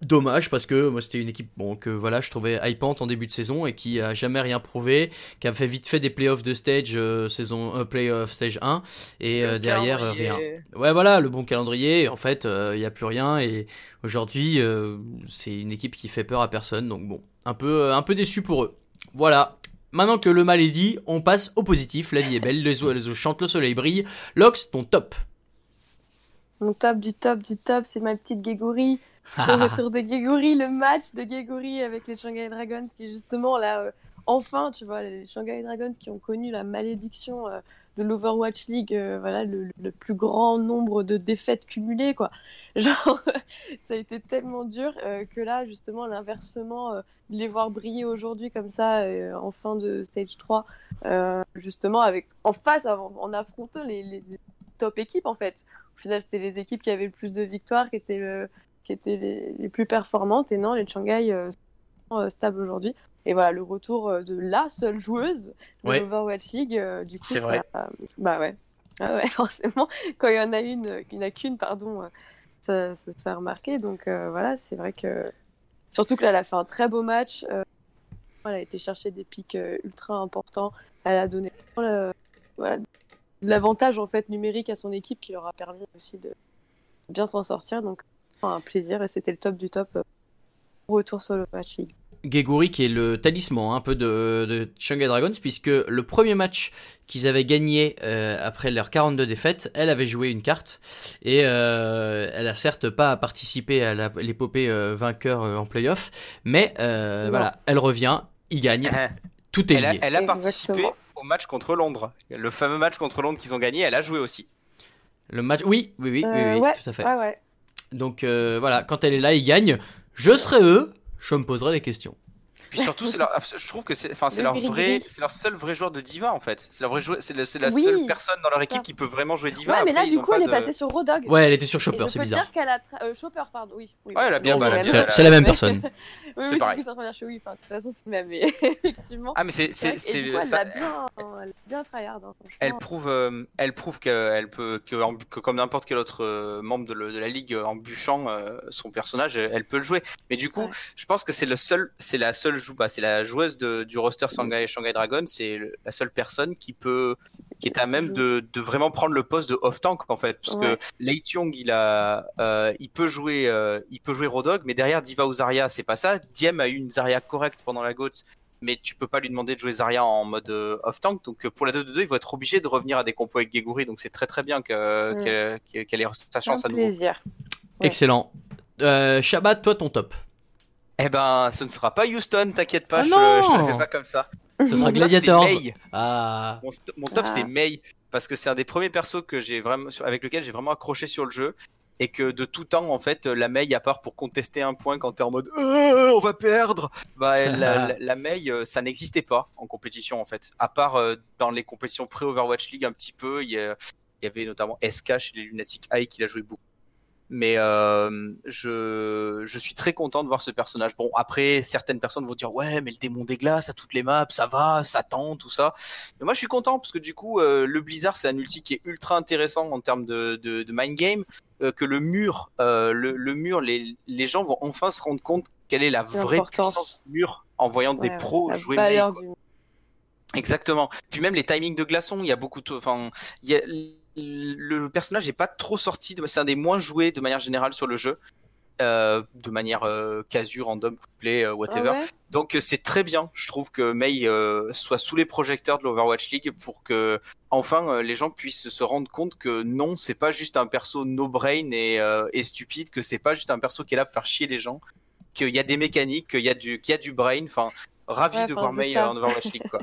dommage parce que moi c'était une équipe bon que voilà je trouvais hypante en début de saison et qui a jamais rien prouvé, qui a fait vite fait des playoffs de stage euh, saison euh, playoff stage un et euh, derrière euh, rien. Ouais voilà le bon calendrier en fait il euh, y a plus rien et aujourd'hui euh, c'est une équipe qui fait peur à personne donc bon un peu euh, un peu déçu pour eux. Voilà. Maintenant que le mal est dit, on passe au positif. La vie est belle, les oiseaux chantent, le soleil brille. Lox, ton top. Mon top du top du top, c'est ma petite Gégori. Le retour de Gégori, le match de Gégori avec les Shanghai Dragons qui est justement là, euh, enfin, tu vois, les Shanghai Dragons qui ont connu la malédiction euh, de l'Overwatch League, euh, voilà, le, le plus grand nombre de défaites cumulées, quoi. Genre, ça a été tellement dur euh, que là, justement, l'inversement, euh, de les voir briller aujourd'hui comme ça, euh, en fin de stage trois, euh, justement, avec, en face, en, en affrontant les, les, les top équipes, en fait. Au final, c'était les équipes qui avaient le plus de victoires, qui étaient le... qui étaient les, les plus performantes, et non, les Shanghai euh, sont stables aujourd'hui. Et voilà, le retour euh, de la seule joueuse de ouais. l'Overwatch League, euh, du coup, c'est ça, vrai. Euh, bah ouais. Ah ouais, forcément, quand il y en a une, il n'y en a qu'une, pardon, ça, ça se fait remarquer. Donc euh, voilà, c'est vrai que... Surtout que là, elle a fait un très beau match. Euh, elle a été chercher des pics euh, ultra importants. Elle a donné euh, voilà, l'avantage en fait, numérique à son équipe qui leur a permis aussi de bien s'en sortir. Donc, un plaisir, et c'était le top du top. Retour sur le match league. Gégori qui est le talisman un peu de, de Shanghai Dragons, puisque le premier match qu'ils avaient gagné euh, après leurs quarante-deux défaites, elle avait joué une carte et euh, elle a certes pas participé à la, l'épopée euh, vainqueur euh, en playoff, mais euh, voilà, elle revient, il gagne, euh, tout est elle lié. A, elle a participé Exactement. au match contre Londres, le fameux match contre Londres qu'ils ont gagné, elle a joué aussi. Le match, oui, oui, oui, euh, oui, oui ouais, tout à fait. Ouais, ouais. Donc euh, voilà, quand elle est là, ils gagnent. Je serai eux, je me poserai des questions. Puis surtout, c'est leur, je trouve que c'est, enfin, c'est leur vrai, c'est leur seul vrai joueur de diva en fait. C'est leur vrai joueur, c'est, le, c'est la oui. seule personne dans leur équipe qui peut vraiment jouer diva. Ouais, mais là Après, du coup, elle de... est passée sur Rodog. Ouais, elle était sur Chopper, c'est bizarre. Je peux dire qu'elle a tra... euh, Chopper, pardon, oui. oui ouais, elle a bien. Bon, bah, la... C'est, la... c'est la même personne. oui, oui, c'est pareil. C'est pareil. Oui, enfin, de toute façon, c'est même. Effectivement. Ah, mais c'est, c'est, c'est. Elle a bien, elle bien tryhard. Elle prouve, elle prouve qu'elle peut, que comme n'importe quel autre membre de la ligue, en bûchant son personnage, elle peut le jouer. Mais du coup, je pense que c'est le seul, c'est la seule. Joue, bah, c'est la joueuse de, du roster Shanghai, Shanghai Dragon, c'est le, la seule personne qui peut, qui est à même de, de vraiment prendre le poste de off tank en fait, parce ouais. que Lei Tiong il a, euh, il peut jouer, euh, il peut jouer Rodog, mais derrière Diva ou Zarya c'est pas ça. Diem a eu une Zarya correcte pendant la GOAT, mais tu peux pas lui demander de jouer Zarya en mode euh, off tank, donc pour la deux deux deux ils vont être obligés de revenir à des compos avec Gégori, donc c'est très très bien que, ouais. qu'elle, qu'elle ait sa chance à nouveau. Plaisir. Ouais. Excellent. Euh, Shabbat, toi ton top. Eh ben, ce ne sera pas Houston, t'inquiète pas, ah je, te, je te le fais pas comme ça. Ce sera Gladiators. Ah. Mon, st- mon top, ah. c'est Mei, parce que c'est un des premiers persos que j'ai vraiment, avec lequel j'ai vraiment accroché sur le jeu, et que de tout temps, en fait, la Mei, à part pour contester un point quand t'es en mode oh, on va perdre, bah elle, la, la Mei, ça n'existait pas en compétition en fait, à part euh, dans les compétitions pré-Overwatch League un petit peu, il y, y avait notamment S K chez les Lunatic High qui l'a joué beaucoup. Mais euh, je je suis très content de voir ce personnage. Bon, après certaines personnes vont dire ouais mais le démon des glaces à toutes les maps, ça va, ça tente, tout ça. Mais moi je suis content parce que du coup euh, le Blizzard c'est un ulti qui est ultra intéressant en termes de de, de mind game, euh, que le mur, euh, le le mur, les les gens vont enfin se rendre compte quelle est la c'est vraie puissance du mur en voyant ouais, des pros jouer. Meille, du... Exactement. Puis même les timings de glaçons, il y a beaucoup de, enfin il y a le personnage est pas trop sorti, de... c'est un des moins joués de manière générale sur le jeu, euh, de manière euh, casu, random, couplé, euh, whatever. Ah ouais. Donc c'est très bien, je trouve que Mei euh, soit sous les projecteurs de l'Overwatch League pour que enfin euh, les gens puissent se rendre compte que non, c'est pas juste un perso no brain et, euh, et stupide, que c'est pas juste un perso qui est là pour faire chier les gens, qu'il y a des mécaniques, qu'il y a du, qu'il y a du brain. Enfin, ravi ouais, de voir Mei en Overwatch League quoi.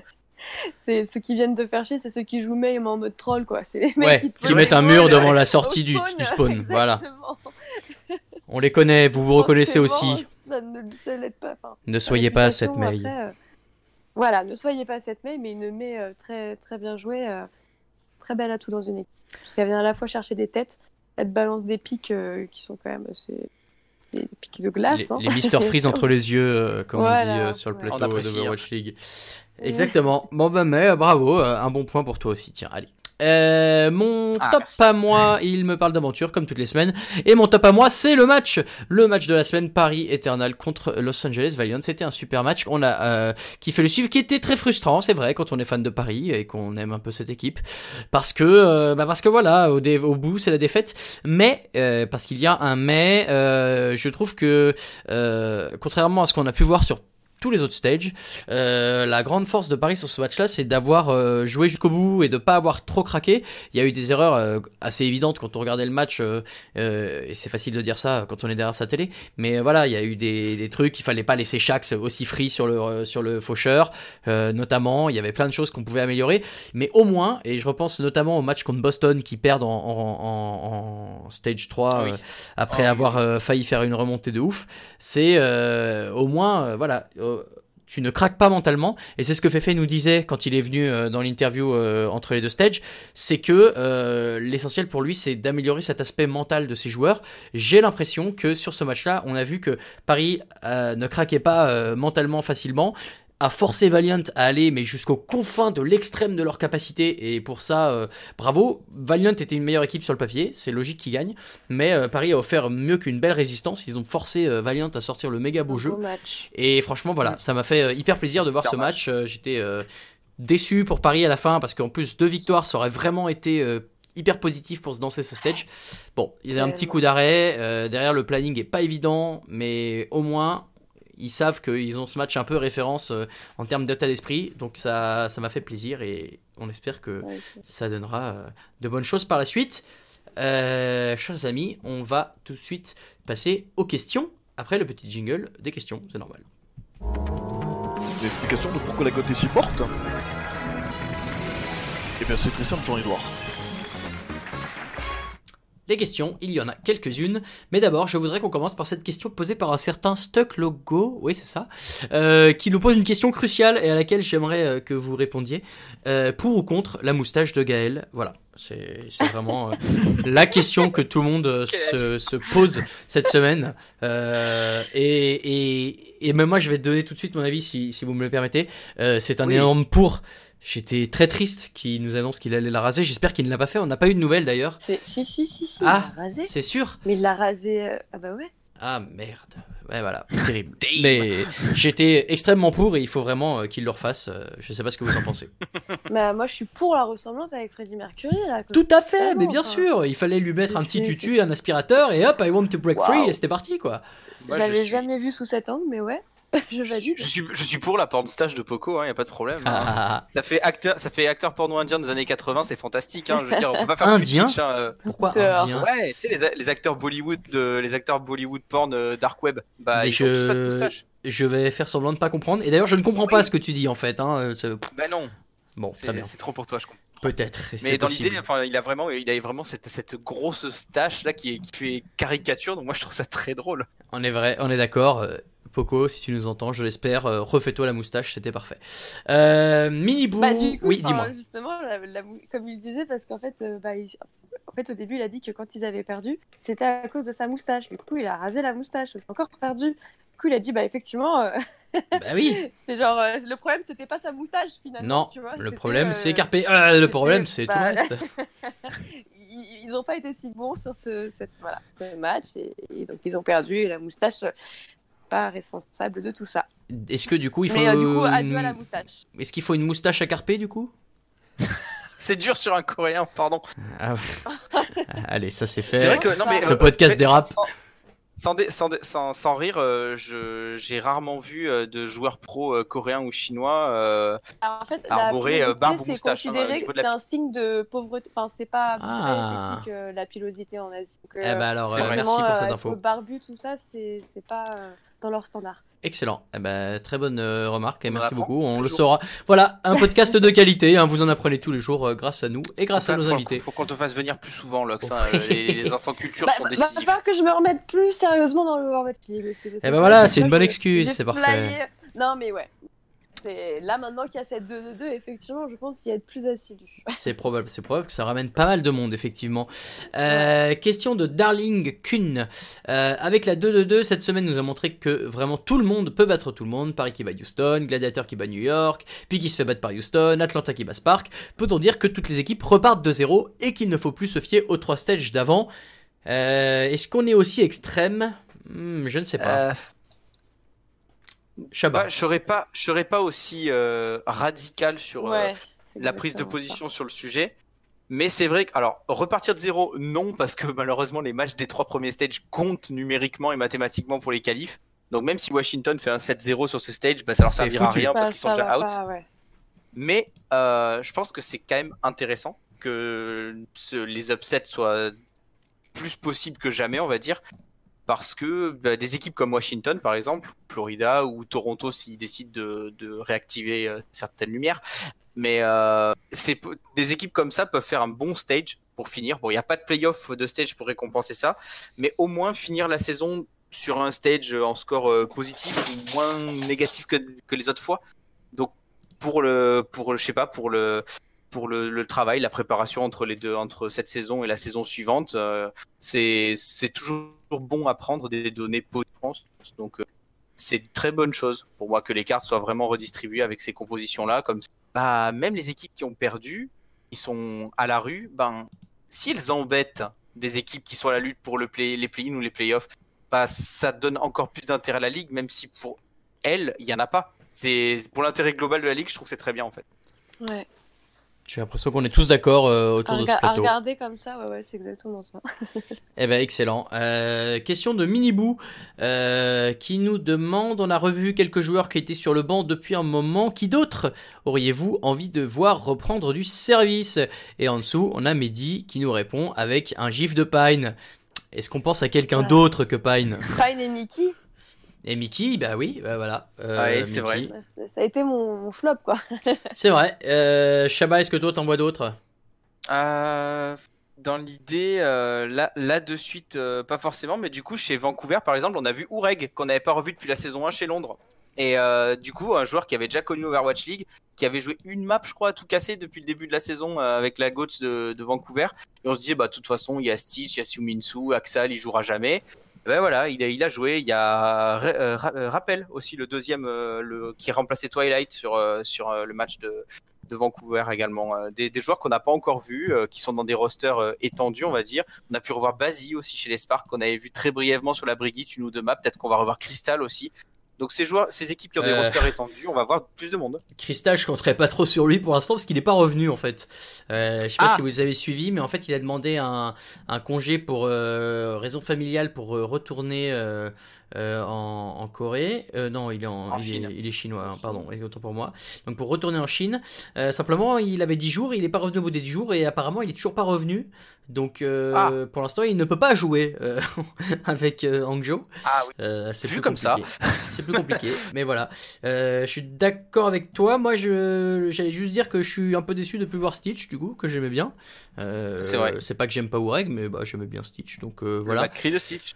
C'est ceux qui viennent te faire chier, c'est ceux qui jouent Mei en mode troll quoi. C'est les mecs ouais, qui, te qui mettent un mur devant la sortie du spawn. Du spawn. Exactement. Voilà. On les connaît, vous vous reconnaissez aussi. Ça ne, ça l'aide pas, ne soyez pas cette Mei. Après, Voilà, ne soyez pas cette May, mais une May euh, très, très bien jouée, euh, très belle atout dans une équipe. Parce qu'elle vient à la fois chercher des têtes, elle balance des pics euh, qui sont quand même assez... des pics de glace. Les, hein. les Mister Freeze entre les yeux, euh, comme voilà, on dit euh, sur le plateau de Overwatch League. Exactement. Bon, ben, mais bravo, euh, un bon point pour toi aussi. Tiens, allez. Euh, mon ah, top merci. à moi, il me parle d'aventure comme toutes les semaines. Et mon top à moi, c'est le match, le match de la semaine, Paris Eternal contre Los Angeles Valiant. C'était un super match. On a euh, qui fait le suivre, qui était très frustrant, c'est vrai, quand on est fan de Paris et qu'on aime un peu cette équipe, parce que, euh, bah parce que voilà, au, dé- au bout, c'est la défaite. Mais euh, parce qu'il y a un mais, euh, je trouve que euh, contrairement à ce qu'on a pu voir sur tous les autres stages, euh, la grande force de Paris sur ce match-là, c'est d'avoir euh, joué jusqu'au bout et de pas avoir trop craqué. Il y a eu des erreurs euh, assez évidentes quand on regardait le match, euh, euh, et c'est facile de dire ça quand on est derrière sa télé, mais voilà, il y a eu des, des trucs, il fallait pas laisser Shax aussi free sur le, euh, sur le faucheur, euh, notamment, il y avait plein de choses qu'on pouvait améliorer, mais au moins, et je repense notamment au match contre Boston qui perdent en, en, en, en stage trois, oui. euh, après oh, avoir oui. euh, failli faire une remontée de ouf, c'est euh, au moins, euh, voilà, tu ne craques pas mentalement, et c'est ce que Fefe nous disait quand il est venu euh, dans l'interview euh, entre les deux stages, c'est que euh, l'essentiel pour lui c'est d'améliorer cet aspect mental de ses joueurs. J'ai l'impression que sur ce match-là, on a vu que Paris euh, ne craquait pas euh, mentalement facilement, a forcé Valiant à aller mais jusqu'aux confins de l'extrême de leur capacité, et pour ça euh, bravo. Valiant était une meilleure équipe sur le papier, c'est logique qu'ils gagnent, mais euh, Paris a offert mieux qu'une belle résistance, ils ont forcé euh, Valiant à sortir le méga beau jeu, et franchement voilà, ça m'a fait euh, hyper plaisir de voir ce match, match. Euh, j'étais euh, déçu pour Paris à la fin, parce qu'en plus deux victoires ça aurait vraiment été euh, hyper positif pour se danser ce stage. Bon, il y a un petit coup d'arrêt, euh, derrière le planning est pas évident, mais au moins ils savent qu'ils ont ce match un peu référence en termes d'état d'esprit, donc ça, ça m'a fait plaisir, et on espère que ouais, ça donnera de bonnes choses par la suite. Euh, chers amis, on va tout de suite passer aux questions, après le petit jingle des questions, c'est normal. Des explications de pourquoi la G O A T est si forte ? Eh bien c'est très simple, Jean-Edouard. Les questions, il y en a quelques-unes, mais d'abord je voudrais qu'on commence par cette question posée par un certain Stuck Logo, oui c'est ça, euh, qui nous pose une question cruciale et à laquelle j'aimerais euh, que vous répondiez, euh, pour ou contre la moustache de Gaël, voilà. C'est, c'est vraiment euh, la question que tout le monde euh, se, se pose cette semaine. Euh, et, et, et même moi, je vais te donner tout de suite mon avis, si, si vous me le permettez. Euh, c'est un oui. énorme pour. J'étais très triste qu'il nous annonce qu'il allait la raser. J'espère qu'il ne l'a pas fait. On n'a pas eu de nouvelles d'ailleurs. C'est, si, si, si, si. Ah, il l'a rasé. C'est sûr. Mais il l'a rasé. Euh... Ah bah ouais. Ah merde. Ouais, voilà, terrible. Mais j'étais extrêmement pour, et il faut vraiment euh, qu'il le refasse. Euh, je sais pas ce que vous en pensez. Bah, moi, je suis pour la ressemblance avec Freddie Mercury. Là, tout à fait, ah, mais non, bien enfin... sûr. Il fallait lui mettre c'est, un petit c'est, tutu, c'est... un aspirateur, et hop, I want to break wow. free, et c'était parti, quoi. Moi, je l'avais suis... jamais vu sous cet angle, mais ouais. Je, je, suis, je, suis, je suis pour la porn stage de Poco, hein, y a pas de problème. Ah. Hein. Ça fait acteur, ça fait acteur porno indien des années quatre-vingts, c'est fantastique. Hein, je veux dire, on peut pas faire indien. Pitch, hein, euh... Pourquoi indien? Ouais, tu sais les, les acteurs Bollywood, de, les acteurs Bollywood porn euh, dark web, bah ils je... ont tout ça de moustache. Je vais faire semblant de pas comprendre. Et d'ailleurs, je ne comprends oui. pas ce que tu dis en fait. Hein, bah non. Bon, c'est, très bien. C'est trop pour toi, je comprends. Peut-être. Mais c'est dans possible. L'idée, enfin, il a vraiment, il a vraiment cette, cette grosse stache là qui, qui fait caricature. Donc moi, je trouve ça très drôle. On est vrai, on est d'accord. Poco, si tu nous entends, je l'espère, euh, refais-toi la moustache, c'était parfait. Euh, Minibou, bah, du coup, oui, dis-moi. Justement, la, la, comme il disait, parce qu'en fait, euh, bah, il, en fait, au début, il a dit que quand ils avaient perdu, c'était à cause de sa moustache. Du coup, il a rasé la moustache, encore perdu. Du coup, il a dit, bah effectivement, euh... bah oui. c'est genre, euh, le problème, c'était pas sa moustache finalement. Non, tu vois, le problème, euh... c'est Carpe. Euh, le problème, c'est bah... tout le reste. Ils n'ont pas été si bons sur ce, cette, voilà, ce match, et, et donc ils ont perdu, et la moustache. Euh... pas responsable de tout ça. Est-ce que du coup il faut Mais, euh, du coup, adieu à la moustache. Est-ce qu'il faut une moustache à Carpe du coup? C'est dur sur un Coréen, pardon. Ah, allez, ça c'est fait. C'est vrai que non, mais, ce euh, podcast en fait, dérape. Sans, sans, dé, sans, dé, sans, sans rire, euh, je, j'ai rarement vu euh, de joueurs pro euh, coréens ou chinois euh, en fait, arborer euh, barbe ou moustache. C'est considéré hein, que c'est la... un signe de pauvreté. Enfin, c'est pas ah. vrai, euh, la pilosité en Asie. Donc, euh, eh ben alors, euh, merci pour cette euh, info. Barbu, tout ça, c'est, c'est pas. Euh... dans leur standard. Excellent. Eh ben, très bonne euh, remarque et on merci apprend, beaucoup. On le jour. saura. Voilà, un podcast de qualité. Hein, vous en apprenez tous les jours euh, grâce à nous et grâce enfin, à nos invités. Il faut qu'on te fasse venir plus souvent, Lox. Hein, les, les instants culture bah, sont bah, décisifs. Il va falloir que je me remette plus sérieusement dans le Overwatch League. Eh ben voilà, c'est une bonne excuse. C'est parfait. Non mais ouais. c'est... Là, maintenant qu'il y a cette deux deux deux, effectivement, je pense qu'il y a être plus assidu. C'est probable, c'est probable que ça ramène pas mal de monde, effectivement. Euh, ouais. Question de Darling Kuhn. Euh, avec la deux deux deux, cette semaine nous a montré que vraiment tout le monde peut battre tout le monde. Paris qui bat Houston, Gladiator qui bat New York, puis qui se fait battre par Houston, Atlanta qui bat Spark. Peut-on dire que toutes les équipes repartent de zéro et qu'il ne faut plus se fier aux trois stages d'avant? Euh, est-ce qu'on est aussi extrême? hmm, Je ne sais pas. Euh... Bah, je serais pas, je serais pas aussi euh, radical sur ouais, euh, la prise de position sur le sujet, mais c'est vrai que, alors, repartir de zéro, non, parce que malheureusement les matchs des trois premiers stages comptent numériquement et mathématiquement pour les qualifs. Donc même si Washington fait un sept zéro sur ce stage, bah ça leur servira à rien parce qu'ils sont déjà out. Pas, ouais. Mais euh, je pense que c'est quand même intéressant que ce, les upsets soient plus possibles que jamais, on va dire. Parce que bah, des équipes comme Washington, par exemple, Florida ou Toronto, s'ils décident de, de réactiver euh, certaines lumières, mais euh, c'est, des équipes comme ça peuvent faire un bon stage pour finir. Bon, il n'y a pas de playoff de stage pour récompenser ça, mais au moins finir la saison sur un stage en score euh, positif ou moins négatif que, que les autres fois. Donc pour le, pour je sais pas, pour le. Pour le, le travail, la préparation entre les deux, entre cette saison et la saison suivante, euh, c'est c'est toujours bon à prendre des données potentes. Donc euh, c'est une très bonne chose pour moi que les cartes soient vraiment redistribuées avec ces compositions là. Comme bah même les équipes qui ont perdu, ils sont à la rue. Ben si elles embêtent des équipes qui sont à la lutte pour le play, les play-in ou les playoffs, bah ça donne encore plus d'intérêt à la ligue, même si pour elles il y en a pas. C'est pour l'intérêt global de la ligue, je trouve que c'est très bien en fait. Ouais. J'ai l'impression qu'on est tous d'accord euh, autour rega- de ce plateau. À regarder comme ça, ouais, ouais, c'est exactement ça. Eh ben, excellent. Euh, question de Minibou euh, qui nous demande, on a revu quelques joueurs qui étaient sur le banc depuis un moment. Qui d'autre auriez-vous envie de voir reprendre du service? Et en dessous, on a Mehdi qui nous répond avec un gif de Pine. Est-ce qu'on pense à quelqu'un ouais. d'autre que Pine? Pine et Mickey. Et Mickey, bah oui, bah voilà. Euh, ah oui, c'est Mickey. Vrai. Ça a été mon, mon flop, quoi. C'est vrai. Euh, Shabba, est-ce que toi, t'en vois d'autres ? euh, Dans l'idée, euh, là, là de suite, euh, pas forcément. Mais du coup, chez Vancouver, par exemple, on a vu Oureg, qu'on n'avait pas revu depuis la saison un chez Londres. Et euh, du coup, un joueur qui avait déjà connu Overwatch League, qui avait joué une map, je crois, à tout casser depuis le début de la saison euh, avec la Godz de, de Vancouver. Et on se disait, bah, de toute façon, il y a Stitch, il y a Siouminsu, Axel, il jouera jamais. Ben voilà, il a, il a joué. Il y a euh, Rappel aussi, le deuxième, euh, le, qui remplaçait Twilight sur, euh, sur euh, le match de, de Vancouver également. Euh, des, des joueurs qu'on n'a pas encore vus, euh, qui sont dans des rosters euh, étendus, on va dire. On a pu revoir Basie aussi chez les Sparks, qu'on avait vu très brièvement sur la Brigitte, une ou deux maps. Peut-être qu'on va revoir Crystal aussi. Donc ces joueurs, ces équipes qui ont des euh... rosters étendus, on va voir plus de monde. Crystal, je compterais pas trop sur lui pour l'instant parce qu'il est pas revenu en fait. Euh, je sais pas ah. si vous avez suivi, mais en fait il a demandé un, un congé pour euh, raison familiale pour euh, retourner euh, euh, en, en Corée. Euh, non, il est, en, en il, est, il est chinois. Hein, pardon, et autant pour moi. Donc pour retourner en Chine, euh, simplement il avait dix jours, il est pas revenu au bout des dix jours et apparemment il est toujours pas revenu. Donc euh, ah. pour l'instant il ne peut pas jouer euh, avec euh, Hangzhou. Ah oui. Euh, c'est vu comme compliqué. Ça. C'est plus compliqué, mais voilà. Euh, je suis d'accord avec toi. Moi, je j'allais juste dire que je suis un peu déçu de plus voir Stitch, du coup, que j'aimais bien. Euh, c'est vrai. C'est pas que j'aime pas Oureg, mais bah j'aimais bien Stitch, donc euh, voilà. La cri de Stitch.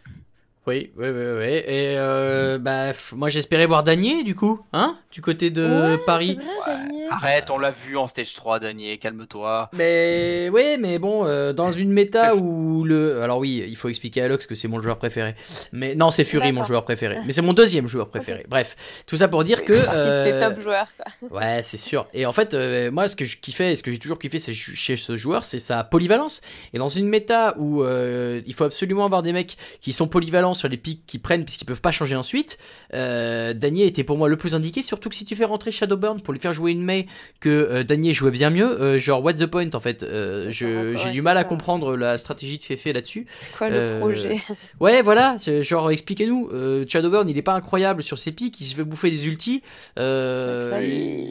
Oui, oui, oui, oui. Et euh, bah, f- moi, j'espérais voir Daniel, du coup, hein, du côté de ouais, Paris. C'est vrai, ouais. Arrête, on l'a vu en stage trois, Daniel, calme-toi. Mais oui, mais bon, euh, dans une méta où le. Alors, oui, il faut expliquer à Alox que c'est mon joueur préféré. Mais non, c'est Fury, d'accord. Mon joueur préféré. Mais c'est mon deuxième joueur préféré. Okay. Bref, tout ça pour dire que. Euh... C'est top joueur, quoi. Ouais, c'est sûr. Et en fait, euh, moi, ce que je kiffais, ce que j'ai toujours kiffé c'est chez ce joueur, c'est sa polyvalence. Et dans une méta où euh, il faut absolument avoir des mecs qui sont polyvalents sur les pics qu'ils prennent puisqu'ils peuvent pas changer ensuite, euh, Daniel était pour moi le plus indiqué, surtout que si tu fais rentrer Shadowburn pour lui faire jouer une Mei que euh, Daniel jouait bien mieux, euh, genre what's the point en fait, euh, je, j'ai du mal à comprendre la stratégie de Féfé là-dessus. Quoi euh, le projet? Ouais voilà, genre expliquez-nous, euh, Shadowburn il est pas incroyable sur ses pics, il se fait bouffer des ultis, euh,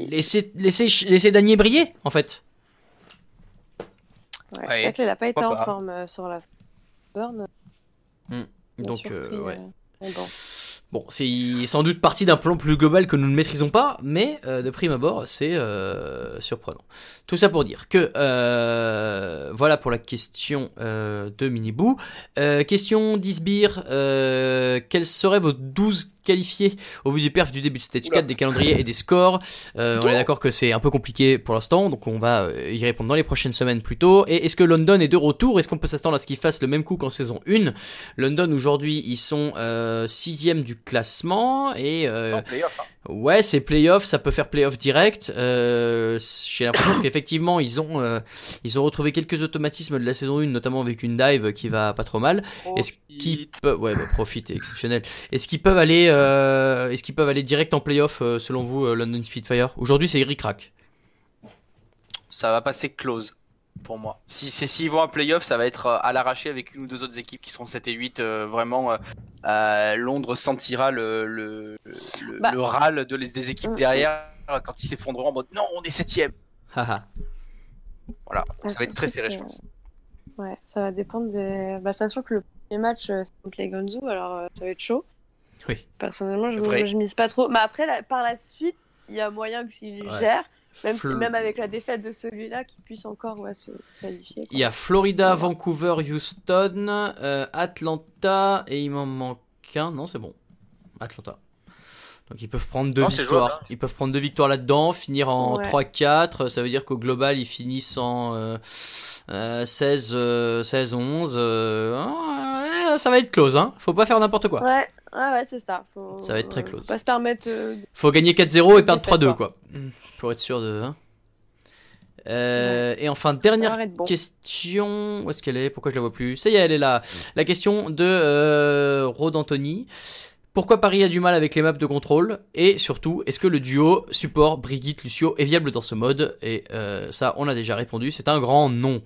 laissez, laissez, laissez Daniel briller en fait. Ouais, ouais. C'est vrai qu'elle a pas été Papa. en forme euh, sur la Burn. Hmm. Donc, euh, ouais. Bon, c'est sans doute partie d'un plan plus global que nous ne maîtrisons pas, mais euh, de prime abord, c'est euh, surprenant. Tout ça pour dire que euh, voilà pour la question euh, de Minibou. Euh, question d'Isbir, euh, quels seraient vos douze qualifier au vu du perf du début de stage quatre, des calendriers et des scores. Euh, on est d'accord que c'est un peu compliqué pour l'instant, donc on va y répondre dans les prochaines semaines plutôt. Et est-ce que London est de retour? Est-ce qu'on peut s'attendre à ce qu'ils fassent le même coup qu'en saison un? London aujourd'hui ils sont euh, sixième du classement et euh, playoff, hein. Ouais, c'est playoff, ça peut faire playoff direct. Euh, j'ai l'impression qu'effectivement ils ont euh, ils ont retrouvé quelques automatismes de la saison un, notamment avec une dive qui va pas trop mal. Profite. Est-ce qu'ils peuvent ouais bah, profite exceptionnel. Est-ce qu'ils peuvent aller euh, est-ce qu'ils peuvent aller direct en playoff selon vous euh, London Spitfire? Aujourd'hui c'est ric-rac. Ça va passer close. Pour moi, si c'est s'ils vont à playoff, ça va être à l'arraché avec une ou deux autres équipes qui seront sept et huit. Euh, vraiment, euh, Londres sentira le, le, le, bah. le râle de les, des équipes derrière quand ils s'effondreront en mode non, on est septième. Voilà, ah, ça va être très serré, que... je pense. Ouais, ça va dépendre des. Bah, sachant que le premier match euh, c'est contre les Guangzhou, alors euh, ça va être chaud. Oui. Personnellement, je, je mise pas trop. Mais après, la... par la suite, il y a moyen que s'ils ouais. gèrent. Même, Fl- si même avec la défaite de celui-là, qui puisse encore ouais, se qualifier. Quoi. Il y a Florida, Vancouver, Houston, euh, Atlanta, et il m'en manque un. Non, c'est bon. Atlanta. Donc ils peuvent prendre deux non, victoires. Ils peuvent prendre deux victoires là-dedans, finir en ouais. trois quatre. Ça veut dire qu'au global, ils finissent en euh, euh, seize, euh, seize onze. Euh, euh, ça va être close, hein. Faut pas faire n'importe quoi. Ouais, ouais, ouais c'est ça. Faut, ça va être très close. Faut pas se permettre. Euh, Faut gagner quatre zéro et perdre trois deux, quoi. quoi. Mmh. Pour être sûr de. Hein. Euh, ouais. Et enfin, dernière bon. question. Où est-ce qu'elle est? Pourquoi je la vois plus? Ça y est, elle est là. La question de euh, Rod Anthony. Pourquoi Paris a du mal avec les maps de contrôle? Et surtout, est-ce que le duo support Brigitte Lucio est viable dans ce mode? Et euh, ça, on a déjà répondu. C'est un grand non.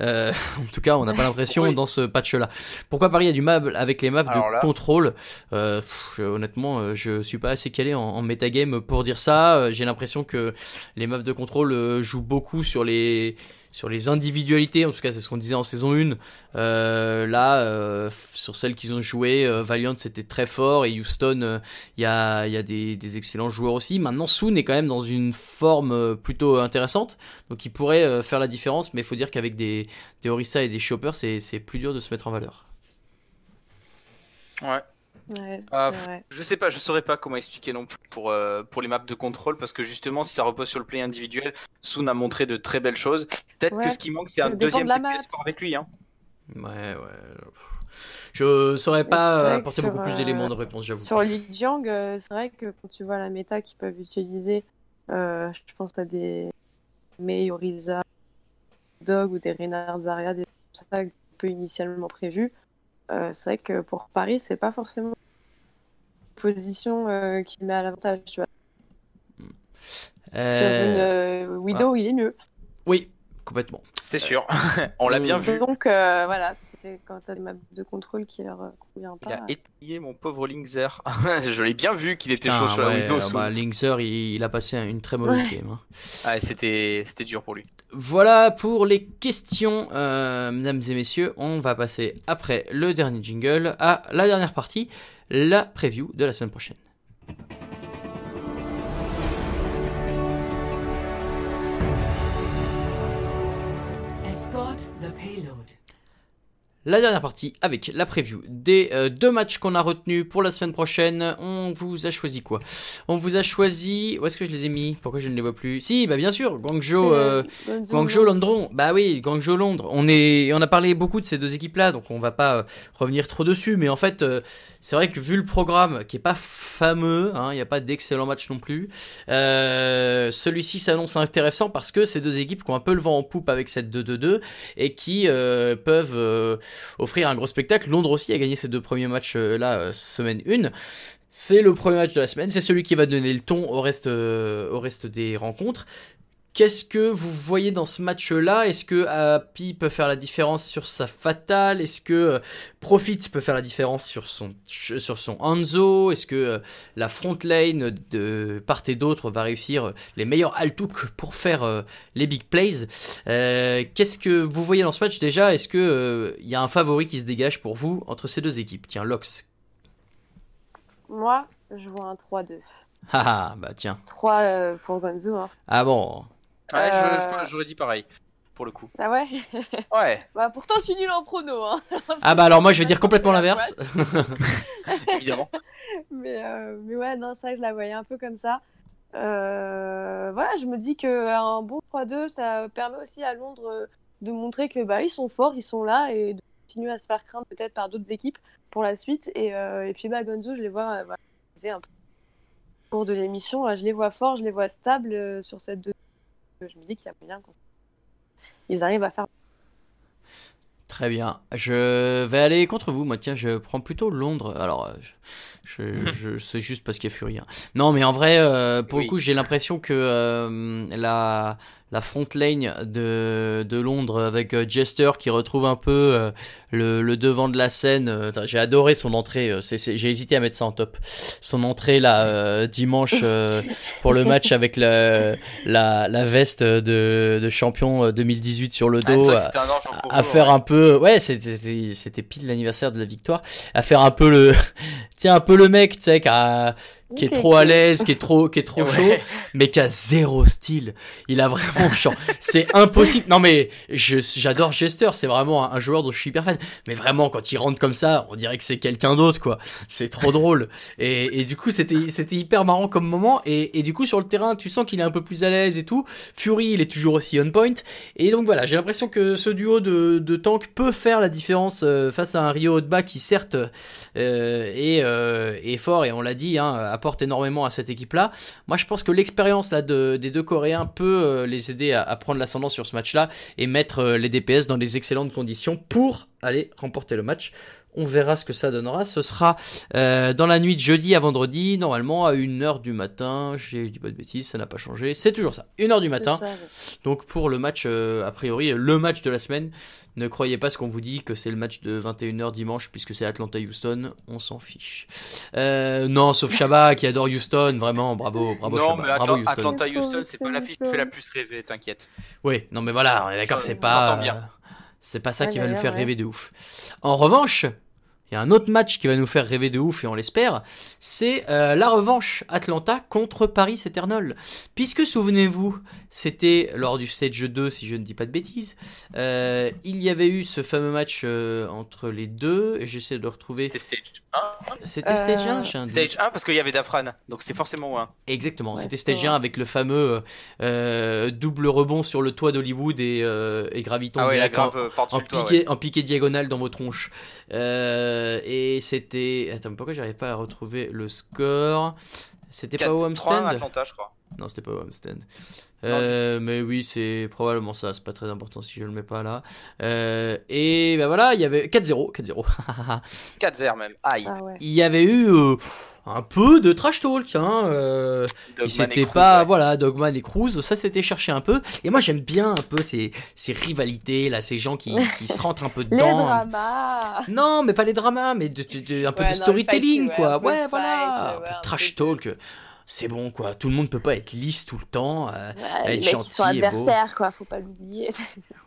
Euh, en tout cas, on n'a pas l'impression oui. dans ce patch-là. Pourquoi Paris a du mal avec les maps Alors de là. contrôle euh, pff, Honnêtement, je suis pas assez calé en, en metagame pour dire ça. J'ai l'impression que les maps de contrôle jouent beaucoup sur les sur les individualités. En tout cas, c'est ce qu'on disait en saison un. Euh, là, euh, sur celles qu'ils ont jouées, euh, Valiant c'était très fort et Houston, il euh, y a il y a des des excellents joueurs aussi. Maintenant, Soon est quand même dans une forme plutôt intéressante, donc il pourrait euh, faire la différence. Mais il faut dire qu'avec des des Orissa et des Chopper, c'est c'est plus dur de se mettre en valeur. Ouais. Ouais, euh, je sais pas, je saurais pas comment expliquer non plus pour euh, pour les maps de contrôle parce que justement si ça repose sur le play individuel, Soon a montré de très belles choses. Peut-être ouais, que ce qui manque c'est un deuxième P P S sport avec lui hein. Ouais ouais. Je saurais pas apporter beaucoup euh, plus d'éléments de réponse, j'avoue. Sur Li Jiang, euh, c'est vrai que quand tu vois la méta qu'ils peuvent utiliser, euh, je pense à des Mei, Orisa, Dog ou des Reynard Zarya, des trucs peu initialement prévus. Euh, c'est vrai que pour Paris, c'est pas forcément une position euh, qui met à l'avantage, tu vois. Euh... Sur une euh, Widow, ah. il est mieux. Oui, complètement. C'est euh... sûr. On l'a bien vu. Donc euh, voilà, c'est quand t'as des maps de contrôle qui leur convient pas. Il a étrillé mon pauvre Lingzer. Je l'ai bien vu qu'il était ah, chaud sur ouais, la Widow. Bah, Lingzer, il, il a passé une très mauvaise ouais. game. Hein. Ah, c'était, c'était dur pour lui. Voilà pour les questions, euh, mesdames et messieurs. On va passer après le dernier jingle à la dernière partie, la preview de la semaine prochaine. Escort the payload. La dernière partie avec la preview des euh, deux matchs qu'on a retenus pour la semaine prochaine. On vous a choisi quoi? On vous a choisi... Où est-ce que je les ai mis? Pourquoi je ne les vois plus? Si, bah bien sûr, Guangzhou, euh, Guangzhou, Londres. Bah oui, Guangzhou, Londres. On est, on a parlé beaucoup de ces deux équipes-là, donc on va pas euh, revenir trop dessus. Mais en fait, euh, c'est vrai que vu le programme qui est pas fameux, il hein, n'y a pas d'excellents matchs non plus. Euh, celui-ci s'annonce intéressant parce que ces deux équipes qui ont un peu le vent en poupe avec cette deux deux deux et qui euh, peuvent... Euh, offrir un gros spectacle. Londres aussi a gagné ses deux premiers matchs euh, là euh, semaine un. C'est le premier match de la semaine, c'est celui qui va donner le ton au reste, euh, au reste des rencontres. Qu'est-ce que vous voyez dans ce match-là? Est-ce que Happy peut faire la différence sur sa fatale? Est-ce que euh, Profit peut faire la différence sur son, sur son Hanzo? Est-ce que euh, la front lane de part et d'autre va réussir les meilleurs Altook pour faire euh, les big plays? euh, Qu'est-ce que vous voyez dans ce match déjà? Est-ce qu'il euh, y a un favori qui se dégage pour vous entre ces deux équipes? Tiens, Lox. Moi, je vois un trois deux. Ah bah tiens. trois euh, pour Guangzhou. Hein. Ah bon? Ouais, euh... je, je, j'aurais dit pareil, pour le coup. Ah ouais? Ouais. Bah pourtant, je suis nul en prono. Hein. Ah bah alors moi, je vais dire complètement l'inverse. Évidemment. mais, euh, mais ouais, non, ça, je la voyais un peu comme ça. Euh, voilà, je me dis qu'un bon trois deux, ça permet aussi à Londres de montrer que bah, ils sont forts, ils sont là, et de continuer à se faire craindre peut-être par d'autres équipes pour la suite. Et, euh, et puis, bah, Guangzhou, je les vois, voilà, un peu au cours de l'émission, je les vois forts, je les vois stables euh, sur cette deux. Je me dis qu'il y a moyen qu'ils arrivent à faire. Très bien. Je vais aller contre vous. Moi, tiens, je prends plutôt Londres. Alors, je, je, je c'est juste parce qu'il y a Fury. Hein. Non, mais en vrai, euh, pour oui. le coup, j'ai l'impression que euh, la la front lane de de Londres avec euh, Jester qui retrouve un peu euh, le le devant de la scène. Euh, j'ai adoré son entrée. Euh, c'est, c'est, j'ai hésité à mettre ça en top. Son entrée là euh, dimanche euh, pour le match avec la la, la veste de de champion deux mille dix-huit sur le dos. Ah, ça, à, à, à faire ouais. un peu. Ouais, c'était, c'était pile l'anniversaire de la victoire. À faire un peu le, tiens, un peu le mec, tu sais, qui okay. est trop à l'aise, qui est trop, qui est trop ouais. chaud, mais qui a zéro style. Il a vraiment, genre, c'est impossible. Non mais, je, j'adore Jester, c'est vraiment un, un joueur dont je suis hyper fan. Mais vraiment, quand il rentre comme ça, on dirait que c'est quelqu'un d'autre, quoi. C'est trop drôle. Et, et du coup, c'était, c'était hyper marrant comme moment. Et, et du coup, sur le terrain, tu sens qu'il est un peu plus à l'aise et tout. Fury, il est toujours aussi on point. Et donc voilà, j'ai l'impression que ce duo de, de tank peut faire la différence face à un Rio Hotba qui certes euh, est, euh, est fort et on l'a dit hein, apporte énormément à cette équipe là. Moi je pense que l'expérience là, de, des deux Coréens peut euh, les aider à, à prendre l'ascendant sur ce match là et mettre euh, les D P S dans des excellentes conditions pour aller remporter le match. On verra ce que ça donnera. Ce sera euh, dans la nuit de jeudi à vendredi, normalement à une heure du matin. J'ai dit pas de bêtises, ça n'a pas changé. C'est toujours ça, une heure du matin. Donc pour le match, euh, a priori, le match de la semaine. Ne croyez pas ce qu'on vous dit que c'est le match de vingt et une heures dimanche puisque c'est Atlanta-Houston. On s'en fiche. Euh, non, sauf Shabba qui adore Houston. Vraiment, bravo, bravo Shabba. Non, mais Atla- Atlanta-Houston, c'est pas la fiche qui fait la plus rêver, t'inquiète. Oui, non mais voilà, on est d'accord que c'est pas... On bien. C'est pas ça ouais, qui va nous faire ouais. rêver de ouf. En revanche, il y a un autre match qui va nous faire rêver de ouf et on l'espère. C'est euh, la revanche Atlanta contre Paris Eternal. Puisque souvenez-vous, c'était lors du stage deux si je ne dis pas de bêtises. Euh, il y avait eu ce fameux match euh, entre les deux. J'essaie de le retrouver. C'était stage un. C'était euh... stage un. J'ai un stage un parce qu'il y avait Dafran. Donc c'était forcément un. Exactement. Ouais, c'était stage un avec le fameux euh, double rebond sur le toit d'Hollywood et, euh, et graviton ah ouais, direct en, en, ouais. en piqué diagonale dans vos tronches. Euh, Et c'était. Attends, pourquoi j'arrive pas à retrouver le score ? C'était quatre, pas au homestand ? Atlanta, je crois. Non, c'était pas au homestand. Euh, mais oui, c'est probablement ça. C'est pas très important si je le mets pas là. Euh, et ben voilà, il y avait quatre zéro. quatre zéro. quatre zéro même. Aïe. Ah ouais. Il y avait eu euh, un peu de trash talk. Hein. Euh, ils s'étaient pas. Ouais. Voilà, Dogman et Cruz. Ça, c'était cherché un peu. Et moi, j'aime bien un peu ces, ces rivalités, là, ces gens qui, qui se rentrent un peu dedans. Les dramas. Non, mais pas les dramas, mais de, de, de, un peu ouais, de storytelling, quoi. Ouais, ouais, ouais voilà. Fight, un peu de trash talk. C'est bon, quoi. Tout le monde peut pas être lisse tout le temps, euh, ouais, être gentil sont et beau. Les mecs sont adversaires, quoi. Faut pas l'oublier.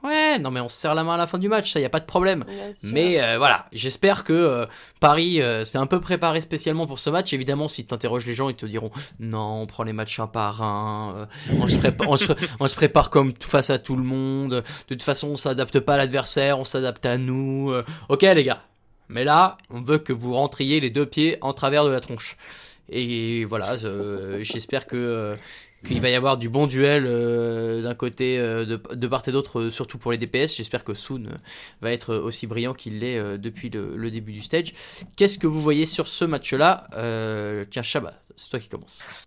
Ouais, non, mais on se serre la main à la fin du match, ça, y a pas de problème. Mais euh, voilà, j'espère que euh, Paris euh, s'est un peu préparé spécialement pour ce match. Évidemment, si t'interroges les gens, ils te diront non, on prend les matchs un par un, euh, on, se prépa- on, se, on se prépare comme t- face à tout le monde. De toute façon, on s'adapte pas à l'adversaire, on s'adapte à nous. Euh, ok, les gars. Mais là, on veut que vous rentriez les deux pieds en travers de la tronche. Et voilà, euh, j'espère que euh, qu'il va y avoir du bon duel euh, d'un côté, euh, de, de part et d'autre, euh, surtout pour les D P S. J'espère que Soon euh, va être aussi brillant qu'il l'est euh, depuis le, le début du stage. Qu'est-ce que vous voyez sur ce match-là ? euh, Tiens, Shabba, c'est toi qui commence.